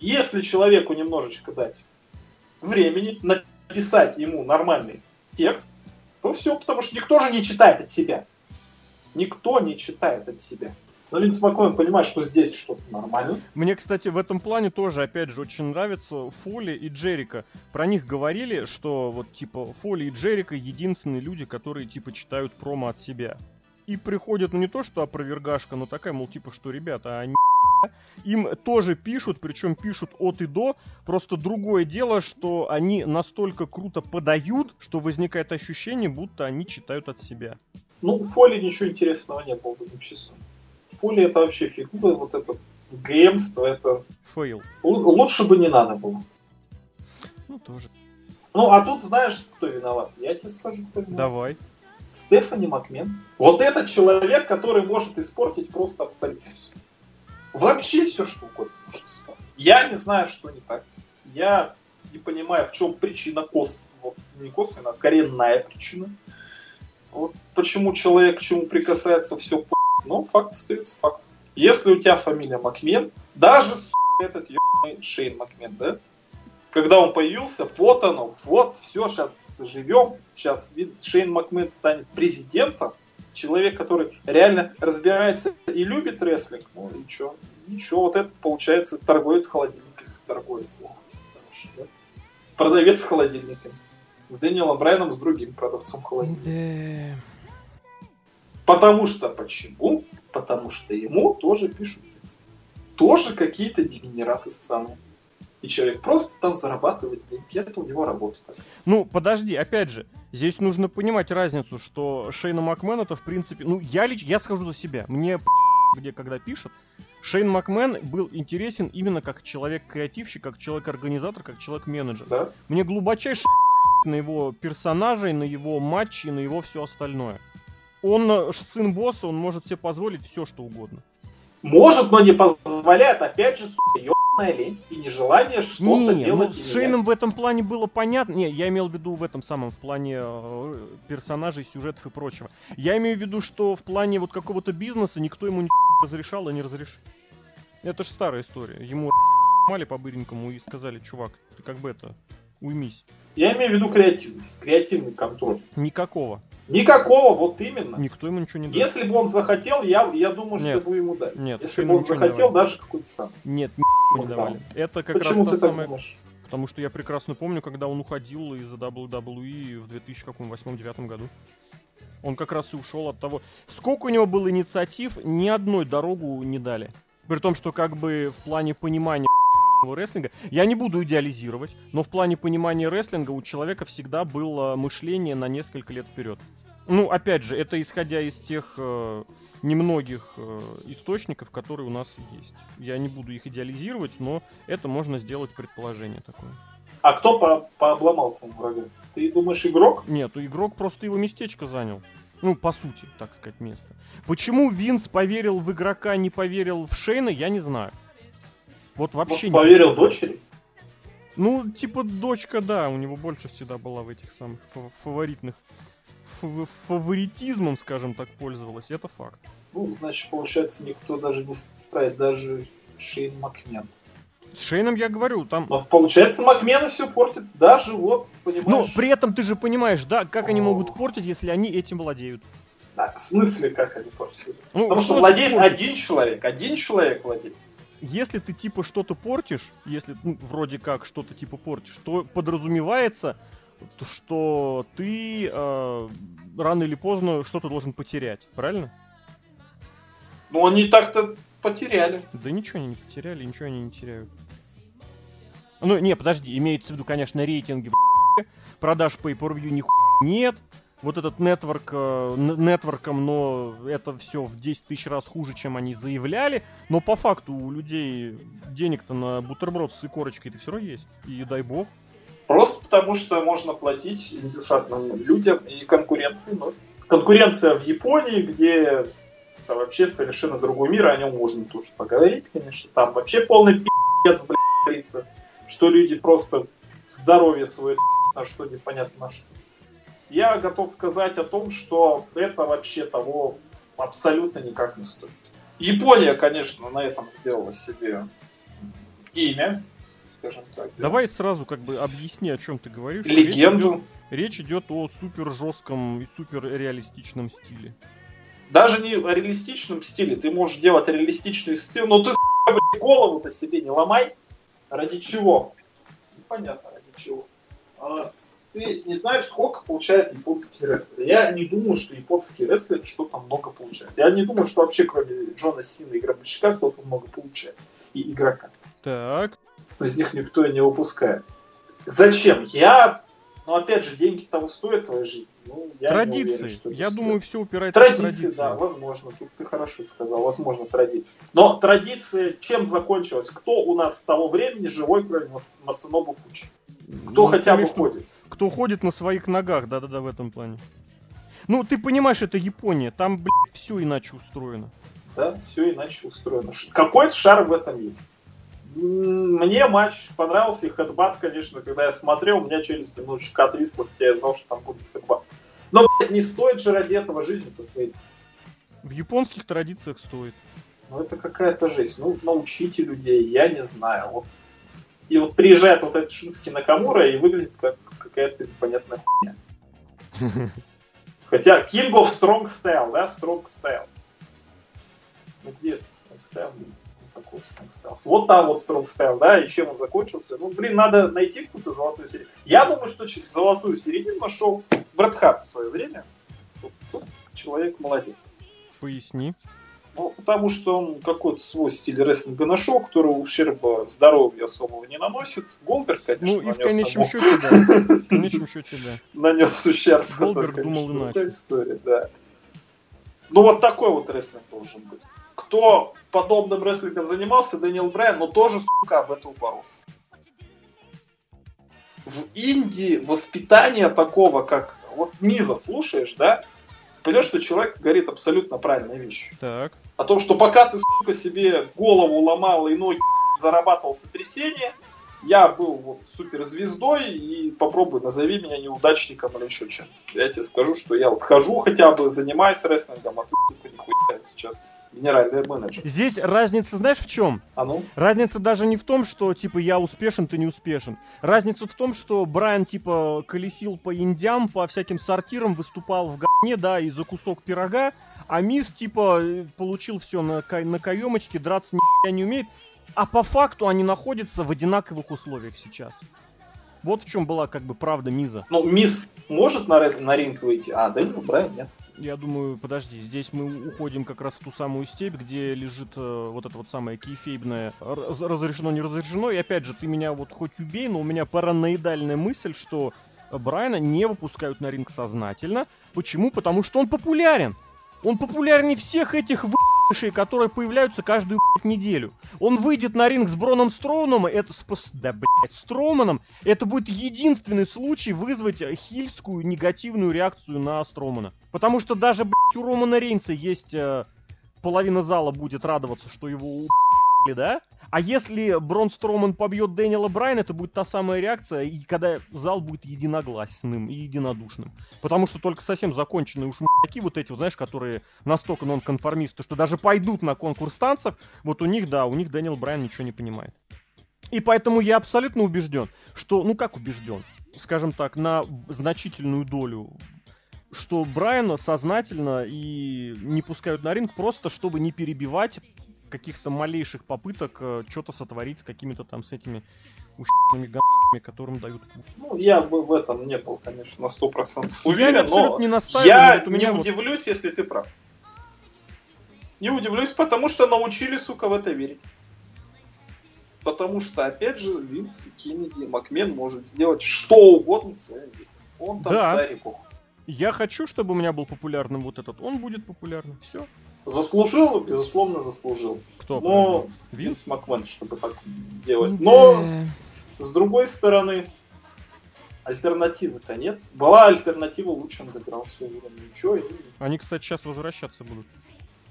если человеку немножечко дать времени, написать ему нормальный текст, то все, потому что никто же не читает от себя. Никто не читает от себя. Но Винс МакМэн понимает, что здесь что-то нормально. Мне, кстати, в этом плане тоже, опять же, очень нравятся Фоли и Джерико. Про них говорили, что вот, типа, Фоли и Джерико единственные люди, которые, типа, читают промо от себя. И приходит, ну, не то, что опровергашка, но такая, мол, типа, что, ребята, они... Им тоже пишут, причем пишут от и до. Просто другое дело, что они настолько круто подают, что возникает ощущение, будто они читают от себя. Ну, у Фоли ничего интересного не было в этом часу. Фоли это вообще фигура, вот это гемство, это... Фейл. Л- лучше бы не надо было. Ну, тоже. Ну, а тут знаешь, кто виноват? Я тебе скажу, кто виноват. Давай. Стефани МакМэн. Вот этот человек, который может испортить просто абсолютно все. Вообще все, что угодно можно сказать. Я не знаю, что не так. Я не понимаю, в чем причина косвенная. Вот, не косвенная, а коренная причина. Вот почему человек к чему прикасается, все по***. Но факт остается фактом. Если у тебя фамилия МакМэн, даже этот ебаный Шейн МакМэн, да? Когда он появился, вот оно, вот, все, сейчас заживем, сейчас Шейн МакМэн станет президентом, человек, который реально разбирается и любит рестлинг, ну и что? Ничего, вот это получается торговец холодильниками, торговец. Да? Продавец холодильниками. С Дэниелом Брайаном, с другим продавцом холодильника. Потому что, почему? Потому что ему тоже пишут текст. Тоже какие-то дегенераты самые. И человек просто там зарабатывает деньги, это у него работа. Ну, подожди, опять же, здесь нужно понимать разницу, что Шейна МакМэн это, в принципе... Ну, я лично, я схожу за себя, мне где когда пишут. Шейн МакМэн был интересен именно как человек-креативщик, как человек-организатор, как человек-менеджер. Да? Мне глубочайше на его персонажей, на его матчи, на его все остальное. Он сын босса, он может себе позволить все, что угодно. Может, но не позволяет, опять же, сука, ебаная лень и нежелание что-то не, делать. Ну, с Шейном в этом плане было понятно. Не, я имел в виду в этом самом, в плане персонажей, сюжетов и прочего. Я имею в виду, что в плане вот какого-то бизнеса никто ему не разрешал и не разрешил. Это же старая история. Ему мали по-быренькому и сказали, чувак, ты как бы это, уймись. Я имею в виду креативность, креативный контроль. Никакого. Никакого, вот именно. Никто ему ничего не дал. Если бы он захотел, я, я думаю, нет, что бы ему дали. Нет, если бы он захотел, даже какой-то сам. Нет, ни не давали. Это как почему раз то самое... Потому что я прекрасно помню, когда он уходил из дабл ю дабл ю и в две тысячи восьмом-две тысячи девятом году. Он как раз и ушел от того... Сколько у него было инициатив, ни одной дорогу не дали. При том, что как бы в плане понимания рестлинга, я не буду идеализировать, но в плане понимания рестлинга у человека всегда было мышление на несколько лет вперед. Ну, опять же, это исходя из тех э, немногих э, источников, которые у нас есть. Я не буду их идеализировать, но это можно сделать предположение такое. А кто по- пообломал твоему врагу? Ты думаешь, игрок? Нет, игрок просто его местечко занял. Ну, по сути, так сказать, место. Почему Винс поверил в игрока, не поверил в Шейна, я не знаю. Вот вообще может, не поверил ничего. Дочери? Ну, типа, дочка, да, у него больше всегда была в этих самых фаворитных. Ф- фаворитизмом, скажем так, пользовалась, это факт. Ну, значит, получается, никто даже не спрашивает, даже Шейн МакМэн. С Шейном я говорю, там... Но, получается, МакМэна все портит, даже вот, понимаешь... Ну, при этом ты же понимаешь, да, как О-о-о. они могут портить, если они этим владеют. Так, в смысле, как они портят? Ну, потому что, что владеет портит? один человек, один человек владеет. Если ты типа что-то портишь, если ну, вроде как что-то типа портишь, то подразумевается, что ты э, рано или поздно что-то должен потерять, правильно? Ну они так-то потеряли. Да ничего они не потеряли, ничего они не теряют. Ну не, подожди, имеется в виду, конечно, рейтинги в продаж pay-per-view нихуя нет. Вот этот нетворк, нетворком, но это все в десять тысяч раз хуже, чем они заявляли. Но по факту у людей денег-то на бутерброд с икорочкой-то все равно есть. И дай бог. Просто потому, что можно платить индюшатным людям и конкуренции. Но конкуренция в Японии, где вообще совершенно другой мир, о нем можно тоже поговорить, конечно. Там вообще полный пи***ц, блядь, творится, что люди просто здоровье свое на что непонятно на что. Я готов сказать о том, что это вообще того абсолютно никак не стоит. Япония, конечно, на этом сделала себе имя, скажем так. Давай да. сразу как бы объясни, о чем ты говоришь. Легенду. Речь идет, речь идет о супер жестком и супер реалистичном стиле. Даже не о реалистичном стиле. Ты можешь делать реалистичный стиль, но ты, блядь, голову-то себе не ломай. Ради чего? Непонятно, ради чего. Ты не знаешь, сколько получает японский рестлер. Я не думаю, что японский рестлер что-то много получает. Я не думаю, что вообще кроме Джона Сина и гробовщика кто-то много получает. И игрока. Так. Из них никто и не выпускает. Зачем? Я... Ну, опять же, деньги того стоят твоей жизни. Ну, я традиции. Не уверен, что это я стоит. Думаю, все упирается в традиции. Традиции, да, возможно. Тут ты хорошо сказал. Возможно, традиции. Но традиция чем закончилась? Кто у нас с того времени живой, кроме Масанобу Фучи? Кто ну, хотя бы ходит? Кто ходит на своих ногах, да-да-да, в этом плане. Ну, ты понимаешь, это Япония. Там, блядь, все иначе устроено. Да, все иначе устроено. Какой-то шар в этом есть. Мне матч понравился, и хэдбат, конечно, когда я смотрел, у меня челюсть немножечко отвисла, хотя я знал, что там будет хэдбат. Но, блядь, не стоит же ради этого жизнью-то своей. В японских традициях стоит. Ну, это какая-то жесть. Ну, научите людей, я не знаю. Вот. И вот приезжает вот этот Шинске Накамура и выглядит как какая-то непонятная хуйня. Хотя King of Strong Style, да? Strong Style. Ну, где это Strong Style? Такой Strong Style. Вот там вот Strong Style, да? И чем он закончился? Ну, блин, надо найти какую-то золотую середину. Я думаю, что золотую середину нашел Брет Харт в свое время. Тут, тут человек молодец. Поясни. Ну, потому что он какой-то свой стиль рестлинга нашел, которого ущерба здоровью особого не наносит. Голдберг, конечно, ну, и в конечном счете, да. В конечном счете, да. Нанес ущерб. Голдберг думал иначе. История, да. Ну, вот такой вот рестлинг должен быть. Кто подобным рестлингом занимался, Дэниел Брайан, но тоже, сука, об этом боролся. В Индии воспитание такого, как... Вот Миза слушаешь, да? Понимаешь, что человек говорит абсолютно правильную вещь. Так. О том, что пока ты, сука, себе голову ломал и ноги зарабатывал сотрясение, я был вот суперзвездой, и попробуй назови меня неудачником или еще чем-то. Я тебе скажу, что я вот хожу хотя бы, занимаюсь рестлингом, а ты, сука, нихуя сейчас генеральный менеджер. Здесь разница, знаешь, в чем? А ну? Разница даже не в том, что, типа, я успешен, ты не успешен. Разница в том, что Брайан, типа, колесил по индям, по всяким сортирам, выступал в говне, да, и за кусок пирога, а Миз, типа, получил все на, ка- на каемочке, драться нихуя не умеет. А по факту они находятся в одинаковых условиях сейчас. Вот в чем была, как бы, правда Миза. Ну, Миз может на, на ринг выйти, а Дэниел Брайан нет. Я думаю, подожди, здесь мы уходим как раз в ту самую степь, где лежит э, вот это вот самое кейфейбное раз, разрешено, не разрешено. И опять же, ты меня вот хоть убей, но у меня параноидальная мысль, что Брайана не выпускают на ринг сознательно. Почему? Потому что он популярен. Он популярнее всех этих выебышей, которые появляются каждую неделю. Он выйдет на ринг с Броном Строманом, это с, да, блядь, Строманом, это будет единственный случай вызвать хильскую негативную реакцию на Стромана. Потому что даже, блядь, у Романа Рейнса есть э, половина зала будет радоваться, что его убили, да? А если Брон Строман побьет Дэниела Брайана, это будет та самая реакция, и когда зал будет единогласным и единодушным. Потому что только совсем законченные уж м***ки, вот эти, вот, знаешь, которые настолько нонконформисты, что даже пойдут на конкурс танцев, вот у них, да, у них Дэниел Брайан ничего не понимает. И поэтому я абсолютно убежден, что, ну как убежден, скажем так, на значительную долю, что Брайана сознательно и не пускают на ринг просто, чтобы не перебивать каких-то малейших попыток э, что-то сотворить с какими-то там, с этими ущербными г***ми, которым дают. Ну, я бы в этом не был, конечно, на сто процентов уверен, но не наставил, я вот не удивлюсь, вот... если ты прав. Не удивлюсь, потому что научили, сука, в это верить. Потому что, опять же, Винс, Кеннеди, МакМэн может сделать что угодно в своей вере. Он там да. Старик бог. Я хочу, чтобы у меня был популярным вот этот. Он будет популярным. Все. Заслужил, безусловно, заслужил. Кто? Но Винс МакМэн, чтобы так делать. Но, с другой стороны, альтернативы-то нет. Была альтернатива, лучше он доиграл свой уровень. Ничего, и... Они, кстати, сейчас возвращаться будут.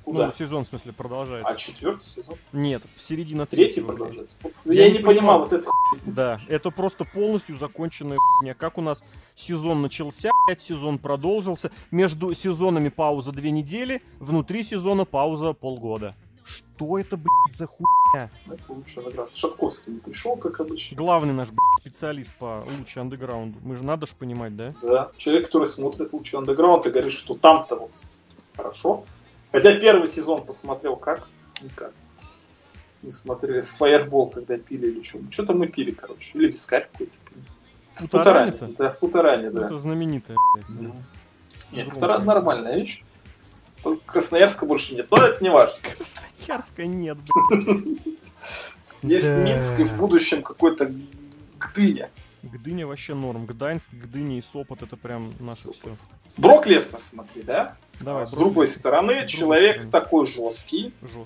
Куда? Ну, сезон, в смысле, продолжается. А четвертый сезон? Нет, середина третьего. Третий продолжается. Вот, я, я не понимал, понимал вот это хуйня. Да, это просто полностью законченная хуйня. Как у нас сезон начался, блядь, сезон продолжился. Между сезонами пауза две недели, внутри сезона пауза полгода. Что это, блядь, за хуйня? Это лучшая игра. Шатковский не пришел, как обычно. Главный наш, блядь, специалист по лучшему андеграунду. Мы же надо ж понимать, да? Да. Человек, который смотрит лучший андеграунд и говорит, что там-то вот хорошо. Хотя первый сезон посмотрел как? Никак. Мы смотрели с фаербол, когда пили или что. Что-то мы пили, короче. Или вискарь какой-то пили. Хуторани, да. Хуторани, да. Это знаменитая, блядь. Ну. Нет, Хуторани нормальная вещь. Только Красноярска больше нет. Но это не важно. Красноярска нет, блядь. Есть Минск и в будущем какой-то Гдыня. Гдыня вообще норм. Гданьск, Гдыня и Сопот — это прям наше все. Брок Леснер, смотри, да? Давай, с другой Леснер. Стороны, с человек другой. Такой жесткий. Жесткий.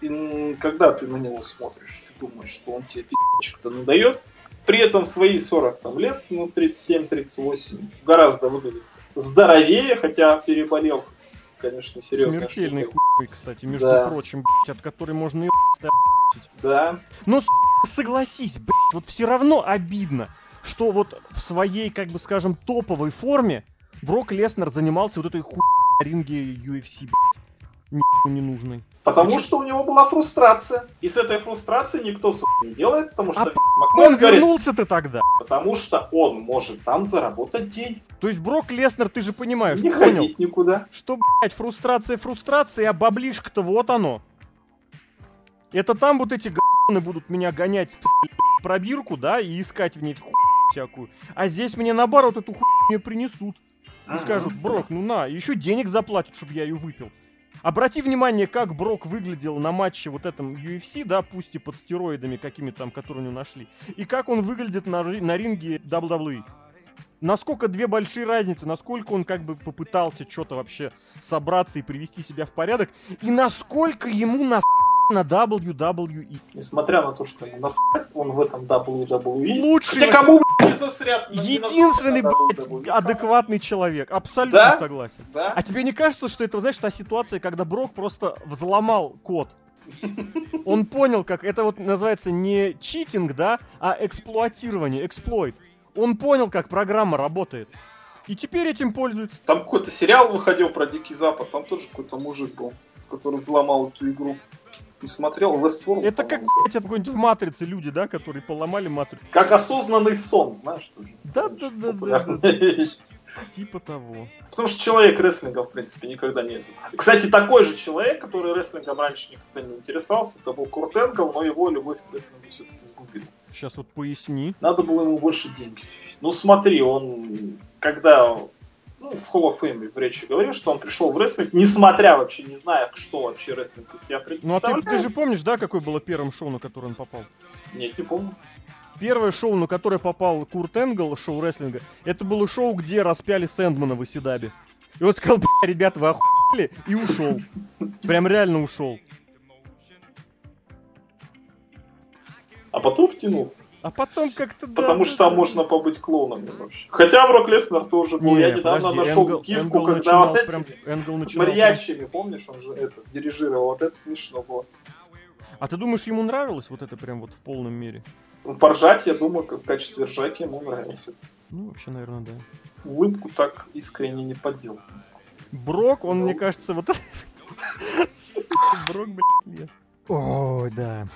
И, когда ты на него смотришь, ты думаешь, что он тебе пи***чек-то надает. При этом свои сорок там, лет, ну тридцать семь тридцать восемь, гораздо выглядит здоровее, хотя переболел, конечно, серьезно. Смертельный хуй, кстати, между да. прочим, блядь, от которой можно и блядь. Да. Но, согласись, блядь, вот все равно обидно, что вот в своей, как бы скажем, топовой форме Брок Леснер занимался вот этой хуй на ринге ю эф си, блядь. Нихуя не нужный. Потому а что у него была фрустрация. И с этой фрустрацией никто, сука, не делает, потому что... А МакМэн он говорит, вернулся ты тогда? Потому что он может там заработать деньги. То есть, Брок Леснер, ты же понимаешь, не понял? Не ходить никуда. Что, блядь, фрустрация, фрустрация, а баблишко-то вот оно. Это там вот эти г***ны будут меня гонять, блядь, пробирку, да, и искать в ней хуйню всякую. А здесь мне, наоборот, эту хуйню мне принесут. И скажут, Брок, ну на, еще денег заплатят, чтобы я ее выпил. Обрати внимание, как Брок выглядел на матче вот этом ю эф си, да, пусть и под стероидами какими-то там, которые у него нашли, и как он выглядит на, на ринге дабл ю дабл ю и. Насколько две большие разницы, насколько он как бы попытался что-то вообще собраться и привести себя в порядок, и насколько ему насрать на дабл ю дабл ю и. Несмотря на то, что ему насрать, он в этом дабл ю дабл ю и... Лучший... Хотя кому, блядь, не засрят? Единственный, блядь, адекватный человек. Абсолютно да? согласен. Да? А тебе не кажется, что это, знаешь, та ситуация, когда Брок просто взломал код? Он понял, как... Это вот называется не читинг, да, а эксплуатирование, эксплойт. Он понял, как программа работает. И теперь этим пользуется. Там какой-то сериал выходил про Дикий Запад, там тоже какой-то мужик был, который взломал эту игру. Не смотрел Westworld. Это как, кстати, в Матрице люди, да, которые поломали Матрицу. Как осознанный сон, знаешь, что же. Да-да-да-да. Типа того. Потому что человек рестлинга, в принципе, никогда не знал. Кстати, такой же человек, который рестлингом раньше никогда не интересовался, это был Курт Энгл, но его любовь к рестлингу все-таки сгубила. Сейчас вот поясни. Надо было ему больше денег. Ну смотри, он когда... Ну, в Hall of Fame в речи говорил, что он пришел в рестлинг, несмотря вообще, не зная, что вообще рестлинг из себя представляет. Ну, а ты, ты же помнишь, да, какое было первым шоу, на которое он попал? Нет, не помню. Первое шоу, на которое попал Курт Энгл, шоу рестлинга, это было шоу, где распяли Сэндмана в Исидабе. И он сказал, бля, ребята, вы охуели, и ушел. Прям реально ушел. А потом втянулся. А потом как-то... Потому да, что да, там да. можно побыть клоуном вообще. Хотя Брок Леснер тоже был. Не, я недавно подожди, нашел Энгл, гифку, Энгл когда вот этими марьячами, помнишь, он же это дирижировал. Вот это смешно было. А ты думаешь, ему нравилось вот это прям вот в полном мере? Ну, поржать, я думаю, в качестве ржаки ему нравилось. Ну, вообще, наверное, да. Улыбку так искренне не подел. Брок, он, мне кажется, вот... Брок, блядь, лес. Ой, да...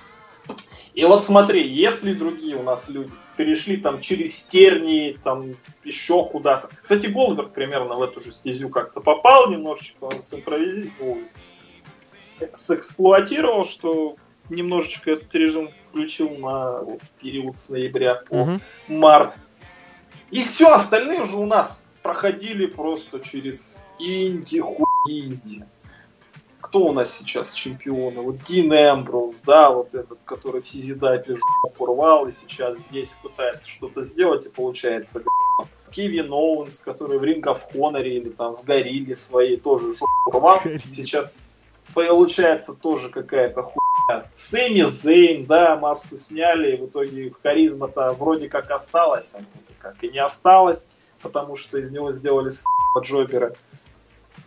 И вот смотри, если другие у нас люди перешли там через тернии, там еще куда-то. Кстати, Голдберг примерно в эту же стезю как-то попал немножечко, он симпровизировал, сэксплуатировал, что немножечко этот режим включил на вот, период с ноября по mm-hmm. март. И все, остальные уже у нас проходили просто через инди, хуй инди. Кто у нас сейчас чемпионы? Вот Дин Эмброуз, да, вот этот, который в Сизидапе жопу рвал и сейчас здесь пытается что-то сделать и получается г***. Кевин Оуэнс, который в Ring of Honor или там в Горилле своей тоже жопу рвал, сейчас получается тоже какая-то хуйня. Сэмми Зейн, да, маску сняли и в итоге харизма-то вроде как осталась, а вроде как и не осталась, потому что из него сделали с***а джобера.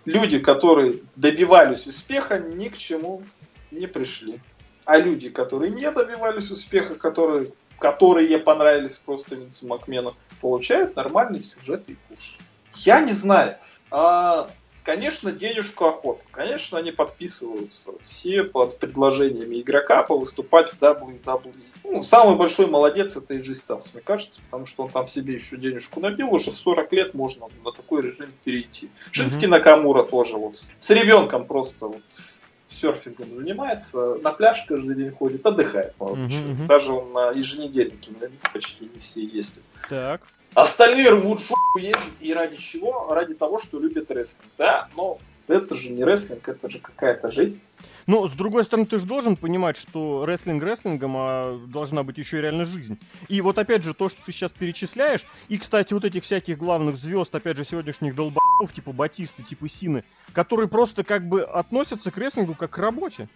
Люди, которые добивались успеха, ни к чему не пришли. А люди, которые не добивались успеха, которые, которые понравились просто Винсу МакМэну, получают нормальный сюжет и куш. Я не знаю. А, конечно, денежку охота. Конечно, они подписываются все под предложениями игрока повыступать в дабл ю дабл ю и. Ну, самый большой молодец это Эджи Ставс, мне кажется, потому что он там себе еще денежку набил, уже в сорок лет можно на такой режим перейти. Mm-hmm. Шинске Накамура тоже вот с ребенком просто вот серфингом занимается, на пляж каждый день ходит, отдыхает. Mm-hmm. Даже он на еженедельнике почти не все ездит. Так. Остальные рвут шоу, ездят и ради чего? Ради того, что любят рестлинг. Да, но это же не рестлинг, это же какая-то жизнь. Но, с другой стороны, ты же должен понимать, что рестлинг рестлингом, а должна быть еще и реально жизнь. И вот опять же, то, что ты сейчас перечисляешь, и, кстати, вот этих всяких главных звезд, опять же, сегодняшних долб***ов, типа Батисты, типа Сины, которые просто как бы относятся к рестлингу как к работе.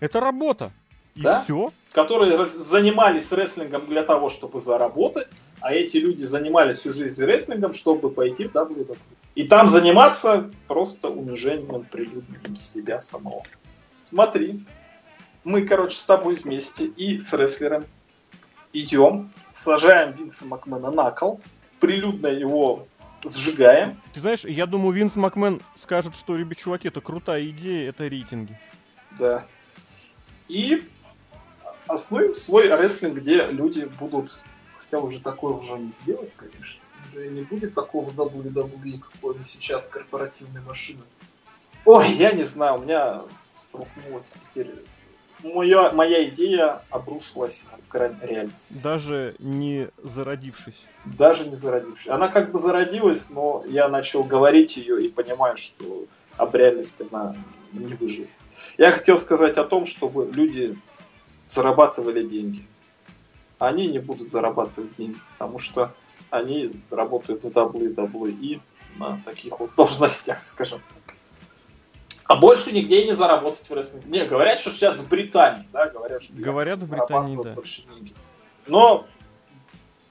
Это работа. И да? все. Которые раз- занимались рестлингом для того, чтобы заработать, а эти люди занимались всю жизнь рестлингом, чтобы пойти в дабл ю дабл ю и. И там заниматься просто унижением прилюдным себя самого. Смотри, мы, короче, с тобой вместе и с рестлером идем, сажаем Винса МакМэна на кол, прилюдно его сжигаем. Ты знаешь, я думаю, Винс МакМэн скажет, что, ребят, чуваки, это крутая идея, это рейтинги. Да. И основим свой рестлинг, где люди будут, хотя уже такое уже не сделать, конечно, уже не будет такого дабл ю дабл ю и, какой он сейчас, корпоративной машины. Ой, я не знаю, у меня столкнулось теперь... Моя, моя идея обрушилась в грань реальности. Даже не зародившись. Даже не зародившись. Она как бы зародилась, но я начал говорить ее и понимаю, что об реальности она не выживет. Я хотел сказать о том, чтобы люди зарабатывали деньги. Они не будут зарабатывать деньги, потому что они работают в дабл ю дабл ю и на таких вот должностях, скажем так. А больше нигде и не заработать в рестлинге. Не, говорят, что сейчас в Британии, да, говорят, что говорят, в Британии, да. Больше деньги. Но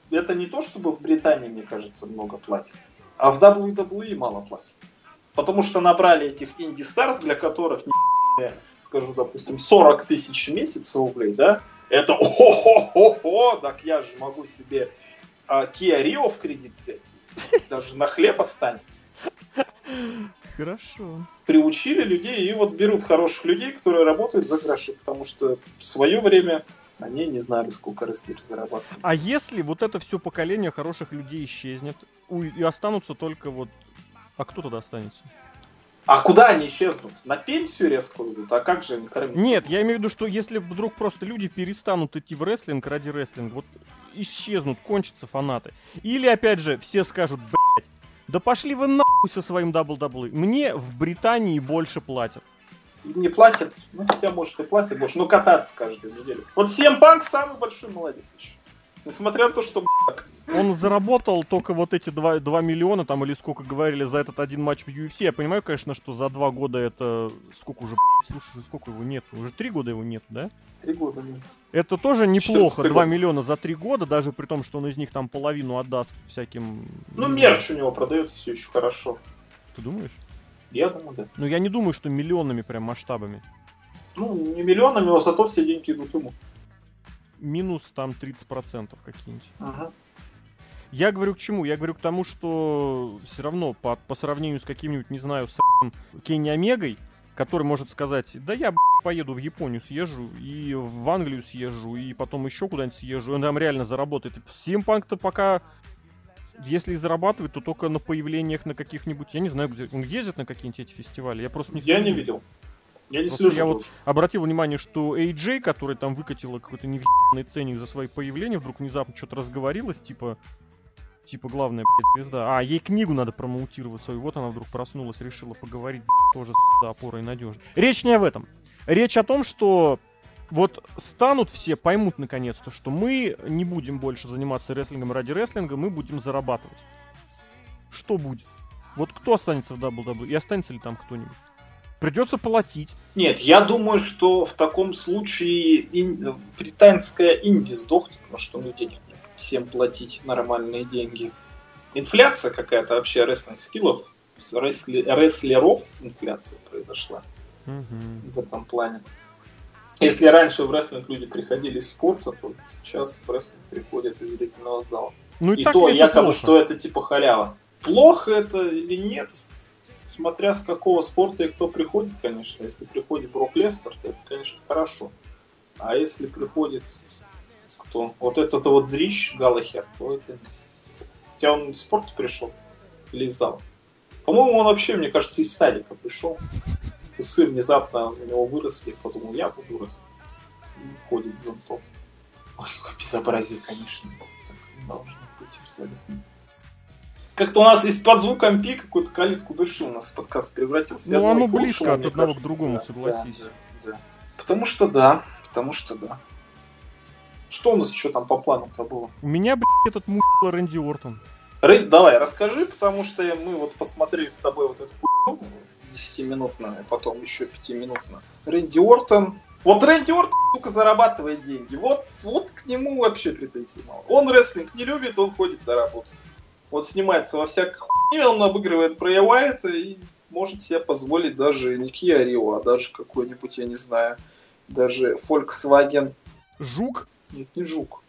это не то, чтобы в Британии, мне кажется, много платят, а в дабл ю дабл ю и мало платят. Потому что набрали этих инди-старс, для которых, я скажу, допустим, сорок тысяч в месяц рублей, да, это о-хо-хо-хо-хо, так я же могу себе а, Kia Rio в кредит взять, даже на хлеб останется. Хорошо. Приучили людей и вот берут хороших людей, которые работают за гроши, потому что в свое время они не знали, сколько рестлеры зарабатывают. А если вот это все поколение хороших людей исчезнет и останутся только вот... А кто тогда останется? А куда они исчезнут? На пенсию резко уйдут? А как же им кормиться? Нет, я имею в виду, что если вдруг просто люди перестанут идти в рестлинг ради рестлинга, вот исчезнут, кончатся фанаты. Или опять же все скажут, блять, да пошли вы на... со своим дабл ю дабл ю и. Мне в Британии больше платят. Не платят? Ну, хотя, может, и платят больше. Но кататься каждую неделю. Вот си эм Punk самый большой молодец еще. Несмотря на то, что... Он заработал только вот эти два миллиона, там, или сколько говорили, за этот один матч в ю эф си. Я понимаю, конечно, что за два года это... Сколько уже, слушай, сколько его нет? Уже три года его нет, да? Три года нет. Это тоже неплохо, два миллиона за три года, даже при том, что он из них там половину отдаст всяким... Ну, мерч у него продается все еще хорошо. Ты думаешь? Я думаю, да. Ну, я не думаю, что миллионами прям масштабами. Ну, не миллионами, а зато все деньги идут ему. Минус там тридцать процентов какие-нибудь. Ага. Я говорю к чему? Я говорю к тому, что все равно по, по сравнению с каким-нибудь, не знаю, с Кенни Омегой, который может сказать, да я, б***, поеду в Японию съезжу, и в Англию съезжу, и потом еще куда-нибудь съезжу, и он там реально заработает. си эм Punk-то пока, если и зарабатывает, то только на появлениях на каких-нибудь, я не знаю, где он ездит на какие-нибудь эти фестивали, я просто не слежу. Я не видел. Я не слежу. Я вот обратил внимание, что эй джей, который там выкатила какой-то невъебанный ценник за свои появления, вдруг внезапно что-то разговорилась, типа... Типа, главная, блядь, звезда. А, ей книгу надо промоутировать свою. Вот она вдруг проснулась, решила поговорить, блядь, тоже с опорой и надеждой. Речь не об этом. Речь о том, что вот станут все, поймут наконец-то, что мы не будем больше заниматься рестлингом ради рестлинга, мы будем зарабатывать. Что будет? Вот кто останется в дабл ю дабл ю и? Останется ли там кто-нибудь? Придется платить. Нет, я думаю, что в таком случае ин... британская инди сдохнет, потому что ну денег. Всем платить нормальные деньги. Инфляция какая-то вообще рестлинг скиллов, рестле, рестлеров инфляция произошла mm-hmm. в этом плане. Если раньше в рестлинг люди приходили из спорта, то сейчас в рестлинг приходят из зрительного зала. Ну и, и то якобы, что это типа халява. Плохо это или нет, смотря с какого спорта и кто приходит, конечно. Если приходит Брок Леснер, то это, конечно, хорошо. А если приходит... Кто? Вот этот вот дрищ Галлахер, то это... Хотя он из спорта пришел, или из зала. По-моему, он вообще, мне кажется, из садика пришел. Усы внезапно у него выросли, подумал, я бы вырос. И ходит с зонтом. Ой, какое безобразие, конечно. Так должно быть абсолютно. Как-то у нас из-под звука МП какую-то калитку души у нас подкаст превратился. Ну, оно близко от одного к другому, согласись. Да, да. Потому что да, потому что да. Что у нас еще там по плану-то было? У меня, блядь, этот мужик Рэнди Ортон. Рэй, давай, расскажи, потому что мы вот посмотрели с тобой вот эту хуйню десятиминутную, потом еще пятиминутную. Рэнди Ортон... Вот Рэнди Ортон, сука, зарабатывает деньги. Вот, вот к нему вообще претензий мало. Он рестлинг не любит, он ходит на работу. Он снимается во всякой хуйне. И он обыгрывает Брея Уайта и может себе позволить даже не Киа Рио, а даже какой-нибудь, я не знаю, даже Volkswagen. Жук? Нет, не Жук.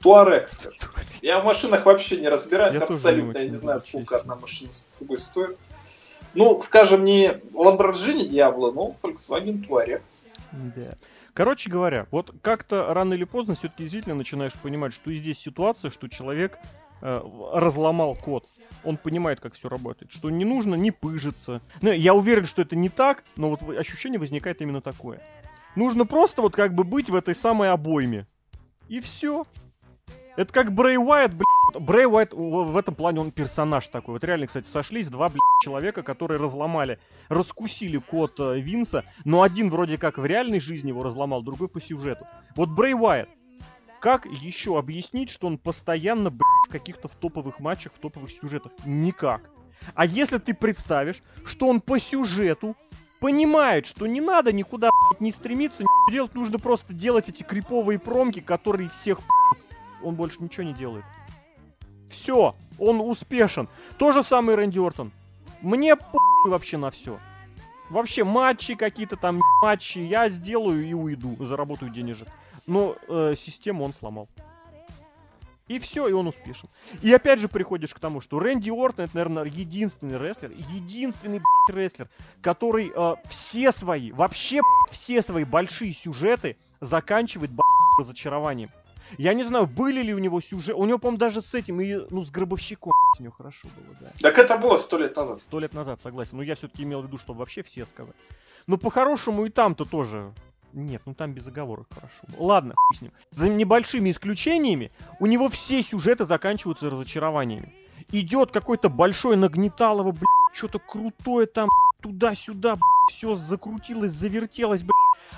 Туарег, скажем. Я в машинах вообще не разбираюсь я абсолютно. Не я не знаю, сколько одна машина с другой стоит. Ну, скажем, не Lamborghini Diablo, но Volkswagen Touareg. Да. Короче говоря, вот как-то рано или поздно все-таки действительно начинаешь понимать, что и здесь ситуация, что человек э, разломал код. Он понимает, как все работает. Что не нужно не пыжиться. Ну, я уверен, что это не так, но вот ощущение возникает именно такое. Нужно просто вот как бы быть в этой самой обойме. И все. Это как Брей Уайт, блядь. Брей Уайт в этом плане он персонаж такой. Вот реально, кстати, сошлись два, блядь, человека, которые разломали, раскусили код Винса. Но один вроде как в реальной жизни его разломал, другой по сюжету. Вот Брей Уайт. Как еще объяснить, что он постоянно, блядь, в каких-то в топовых матчах, в топовых сюжетах? Никак. А если ты представишь, что он по сюжету понимает, что не надо никуда, блядь, не стремиться, не делать, нужно просто делать эти криповые промки, которые всех, блядь, он больше ничего не делает. Все, он успешен. То же самое Рэнди Ортон. Мне похуй вообще на все. Вообще матчи какие-то там, матчи я сделаю и уйду, заработаю денежек. Но э, систему он сломал. И все, и он успешен. И опять же приходишь к тому, что Рэнди Ортон, это, наверное, единственный рестлер, единственный, блядь, рестлер, который э, все свои, вообще, блядь, все свои большие сюжеты заканчивает, блядь, разочарованием. Я не знаю, были ли у него сюжеты. У него, по-моему, даже с этим, и, ну, с Гробовщиком у него хорошо было, да. Так это было сто лет назад. Сто лет назад, согласен. Но я все-таки имел в виду, чтобы вообще все сказать. Но по-хорошему и там-то тоже... Нет, ну там без оговорок хорошо. Ладно, хуй с ним. За небольшими исключениями у него все сюжеты заканчиваются разочарованиями. Идет какой-то большой нагнеталово, блядь, что-то крутое там, блядь, туда-сюда, блядь, все закрутилось, завертелось, блядь.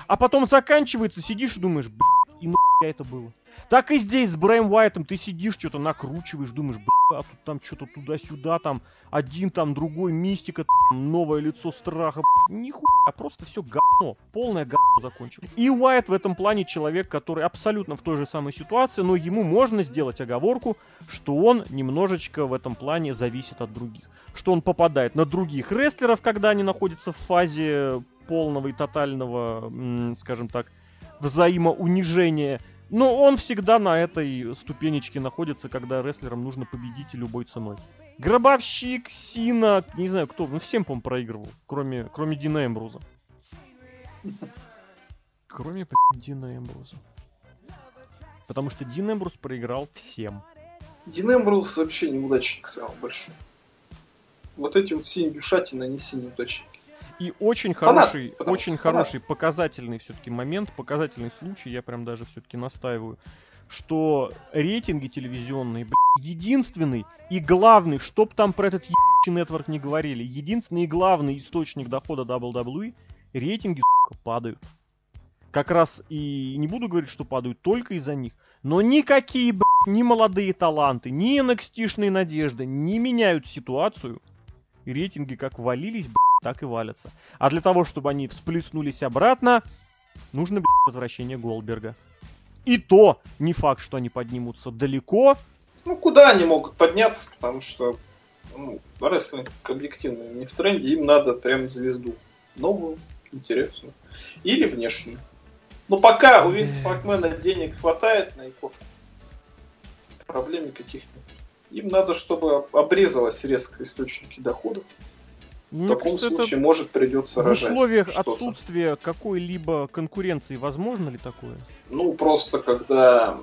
А потом заканчивается, сидишь и думаешь, блядь, и нахуя это было. Так и здесь с Брэем Уайтом ты сидишь, что-то накручиваешь, думаешь, бля, а тут там что-то туда-сюда, там один, там другой, мистика, там, новое лицо страха, бля, нихуя, а просто все говно, полное говно закончилось. И Уайт в этом плане человек, который абсолютно в той же самой ситуации, но ему можно сделать оговорку, что он немножечко в этом плане зависит от других. Что он попадает на других рестлеров, когда они находятся в фазе полного и тотального, скажем так, взаимоунижения. Но он всегда на этой ступенечке находится, когда рестлерам нужно победить любой ценой. Гробовщик, Сина, не знаю кто, ну всем, по-моему, проигрывал, кроме, кроме Дина Эмброуза. Кроме, блядь, Дина Эмброуза. Потому что Дин Эмброуз проиграл всем. Дин Эмброуз вообще неудачник самый большой. Вот эти вот синюшатины, они синеудачники. И очень хороший, фанат, очень хороший фанат. Показательный все-таки момент, показательный случай, я прям даже все-таки настаиваю, что рейтинги телевизионные, блядь, единственный и главный, чтоб там про этот ебучий нетворк не говорили, единственный и главный источник дохода дабл ю дабл ю и, рейтинги, сука, падают. Как раз и не буду говорить, что падают только из-за них, но никакие, блядь, ни молодые таланты, ни эн экс ти-шные надежды не меняют ситуацию. И рейтинги как валились, блядь, так и валятся. А для того, чтобы они всплеснулись обратно, нужно, блядь, возвращение Голдберга. И то не факт, что они поднимутся далеко. Ну, куда они могут подняться, потому что, ну, рестлинг объективно не в тренде, им надо прям звезду новую, интересную. Или внешнюю. Но пока у Винса МакМэна денег хватает на икону, проблем никаких нет. Им надо, чтобы обрезалось резко источники дохода. Ну, в таком случае, может, придется рожать. В условиях что-то. Отсутствия какой-либо конкуренции возможно ли такое? Ну, просто когда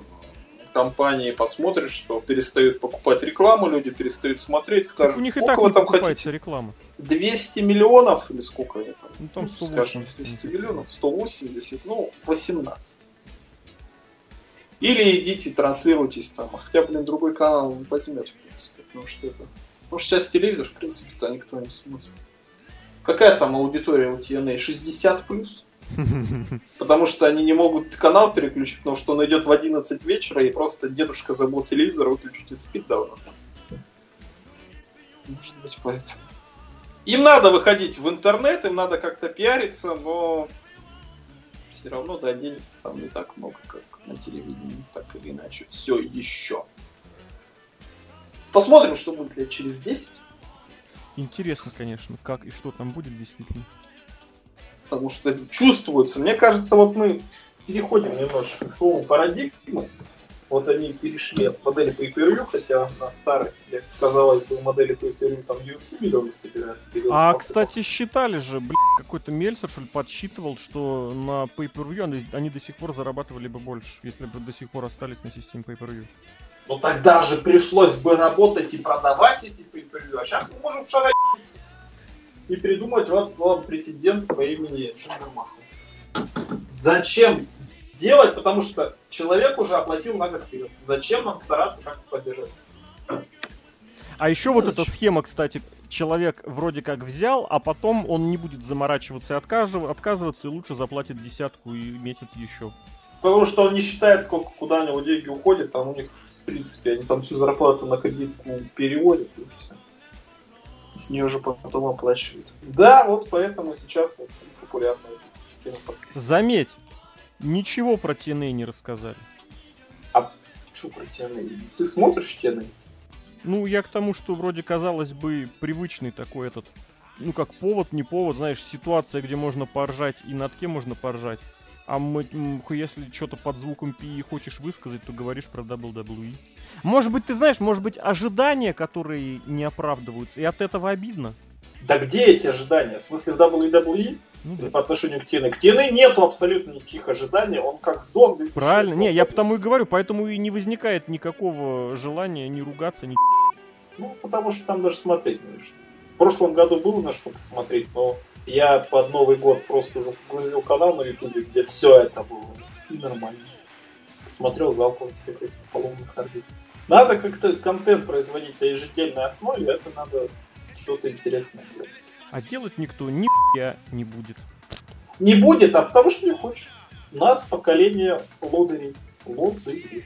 компании посмотрят, что перестают покупать рекламу, люди перестают смотреть, скажут, у них сколько и так вы там хотите? Реклама. двести миллионов или сколько они там? Ну, там сто восемьдесят, скажем, двести миллионов, сто восемьдесят, ну, восемнадцать. Или идите, транслируйтесь там. Хотя, блин, другой канал не возьмет, в принципе. Потому что это... Потому что сейчас телевизор, в принципе-то, никто не смотрит. Какая там аудитория у ти эн эй? шестьдесят плюс? Потому что они не могут канал переключить, потому что он идет в одиннадцать вечера, и просто дедушка забыл телевизор, выключить и спит давно. Может быть, поэтому. Им надо выходить в интернет, им надо как-то пиариться, но... Все равно, да, денег там не так много, как на телевидении, так или иначе. Все еще. Посмотрим, что будет лет через десять. Интересно, конечно, как и что там будет действительно. Потому что чувствуется. Мне кажется, вот мы переходим немножко к слову парадигмы. Вот они перешли от модели pay-per-view, хотя на старых, я сказал, по модели pay-per-view там ю эф си миллионы собирают. А, кстати, считали же, блин, какой-то Мельцер, что ли, подсчитывал, что на pay-per-view они, они до сих пор зарабатывали бы больше, если бы до сих пор остались на системе pay-per-view. Ну тогда же пришлось бы работать и продавать эти pay-per-view, а сейчас мы можем шарахаться и придумать вот вам претендент по имени Джиндер Махал. Зачем делать, потому что человек уже оплатил на год вперед. Зачем нам стараться как-то поддержать? А еще вот Зачем? Эта схема, кстати, человек вроде как взял, а потом он не будет заморачиваться и отказываться, и лучше заплатит десятку и месяц еще. Потому что он не считает, сколько куда у него деньги уходят, там у них, в принципе, они там всю зарплату на кредитку переводят, и все. С нее же потом оплачивают. Да, вот поэтому сейчас вот популярна эта система подписки. Заметь! Ничего про ти эн эй не рассказали. А что про ти эн эй? Ты смотришь ти эн эй? Ну, я к тому, что вроде, казалось бы, привычный такой этот... Ну, как повод, не повод, знаешь, ситуация, где можно поржать и над кем можно поржать. А мы, если что-то под звуком пи хочешь высказать, то говоришь про дабл ю дабл ю и. Может быть, ты знаешь, может быть, ожидания, которые не оправдываются, и от этого обидно. Да где эти ожидания? В смысле, в дабл ю дабл ю и? Ну, да. По отношению к ти эн эй. К ти эн эй нету абсолютно никаких ожиданий, он как сдох. Правильно, не, я потому и говорю, поэтому и не возникает никакого желания ни ругаться, ни... Ну, потому что там даже смотреть не нужно. В прошлом году было на что посмотреть, но я под Новый год просто загрузил канал на Ютубе, где все это было. И нормально. Посмотрел залку всех этих поломных орбит. Надо как-то контент производить на ежедневной основе, это надо что-то интересное делать. А делать никто ни хуя не будет. Не будет, а потому что не хочет. У нас поколение лодырей. Лодырей.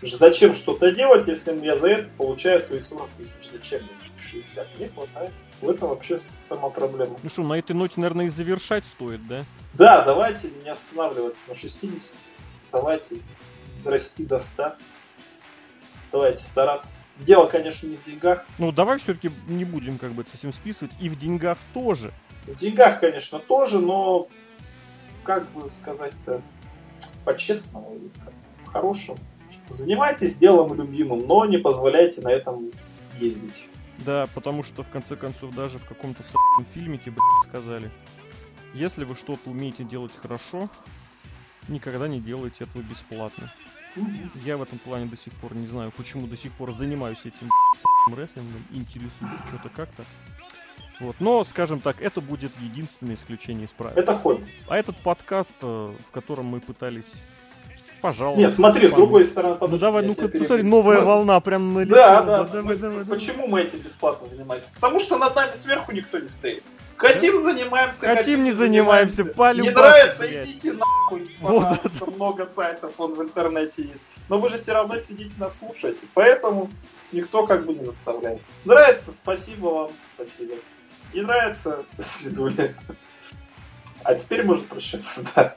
Зачем что-то делать, если я за это получаю свои сорок тысяч? Зачем мне шестьдесят? Не хватает. Это вообще сама проблема. Ну что, на этой ноте, наверное, и завершать стоит, да? Да, давайте не останавливаться на шестидесяти. Давайте расти до ста. Давайте стараться. Дело, конечно, не в деньгах. Ну, давай все-таки не будем как бы совсем списывать. И в деньгах тоже. В деньгах, конечно, тоже, но как бы сказать-то по-честному, по-хорошему. Занимайтесь делом любимым, но не позволяйте на этом ездить. Да, потому что, в конце концов, даже в каком-то с**ном фильмике, блядь, сказали. Если вы что-то умеете делать хорошо, никогда не делайте этого бесплатно. Я в этом плане до сих пор не знаю, почему до сих пор занимаюсь этим с**ным рестлингом, интересуюсь что-то как-то. Вот. Но, скажем так, это будет единственное исключение из правил. Это хобби. А этот подкаст, в котором мы пытались... Пожалуйста. Нет, смотри, с другой стороны... Подожди, ну давай, ну-ка, посмотри, новая мы... волна прям на лицо. Да, да, да. Давай, давай, почему давай. Мы этим бесплатно занимаемся? Потому что над нами сверху никто не стоит. Хотим, да? занимаемся, хотим, хотим не занимаемся. занимаемся. Не нравится, блядь. Идите нахуй. Пожалуйста, вот. Много сайтов вон в интернете есть. Но вы же все равно сидите нас слушаете. Поэтому никто как бы не заставляет. Нравится, спасибо вам. Спасибо. Не нравится, до свидания. А теперь может прощаться, да.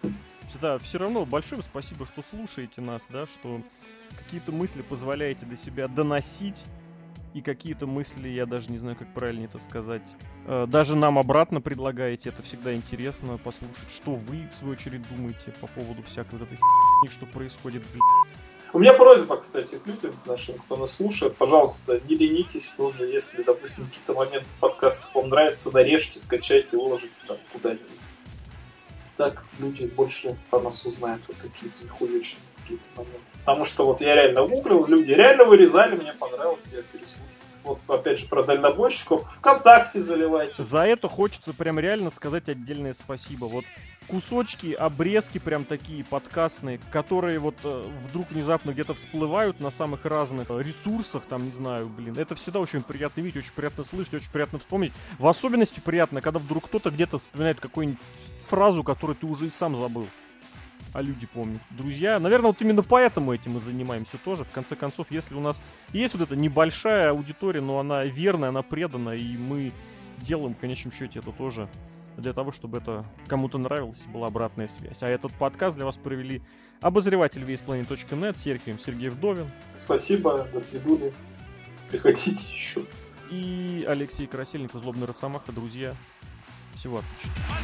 Да, все равно большое спасибо, что слушаете нас, да, что какие-то мысли позволяете до себя доносить, и какие-то мысли, я даже не знаю, как правильно это сказать, даже нам обратно предлагаете, это всегда интересно послушать, что вы, в свою очередь, думаете по поводу всякой вот этой херни, что происходит, блин. У меня просьба, кстати, к людям нашим, кто нас слушает, пожалуйста, не ленитесь тоже, если, допустим, какие-то моменты в подкастах вам нравятся, нарежьте, скачайте и уложите там куда-нибудь. Так люди больше про нас узнают, вот такие смехуечные какие-то моменты. Потому что вот я реально гуглил, люди реально вырезали, мне понравилось, я переслушал. Вот опять же про дальнобойщиков. ВКонтакте заливайте. За это хочется прям реально сказать отдельное спасибо. Вот кусочки, обрезки прям такие подкастные, которые вот вдруг внезапно где-то всплывают на самых разных ресурсах, там, не знаю, блин. Это всегда очень приятно видеть, очень приятно слышать, очень приятно вспомнить. В особенности приятно, когда вдруг кто-то где-то вспоминает какой-нибудь фразу, которую ты уже и сам забыл. А люди помнят. Друзья, наверное, вот именно поэтому этим мы занимаемся тоже. В конце концов, если у нас есть вот эта небольшая аудитория, но она верная, она преданная, и мы делаем в конечном счете это тоже для того, чтобы это кому-то нравилось и была обратная связь. А этот подкаст для вас провели обозреватель веспланет точка нет, Сергей Сергей Вдовин. Спасибо, до свидания. Приходите еще. И Алексей Красильников, Злобный Росомаха, друзья. Всего отличного.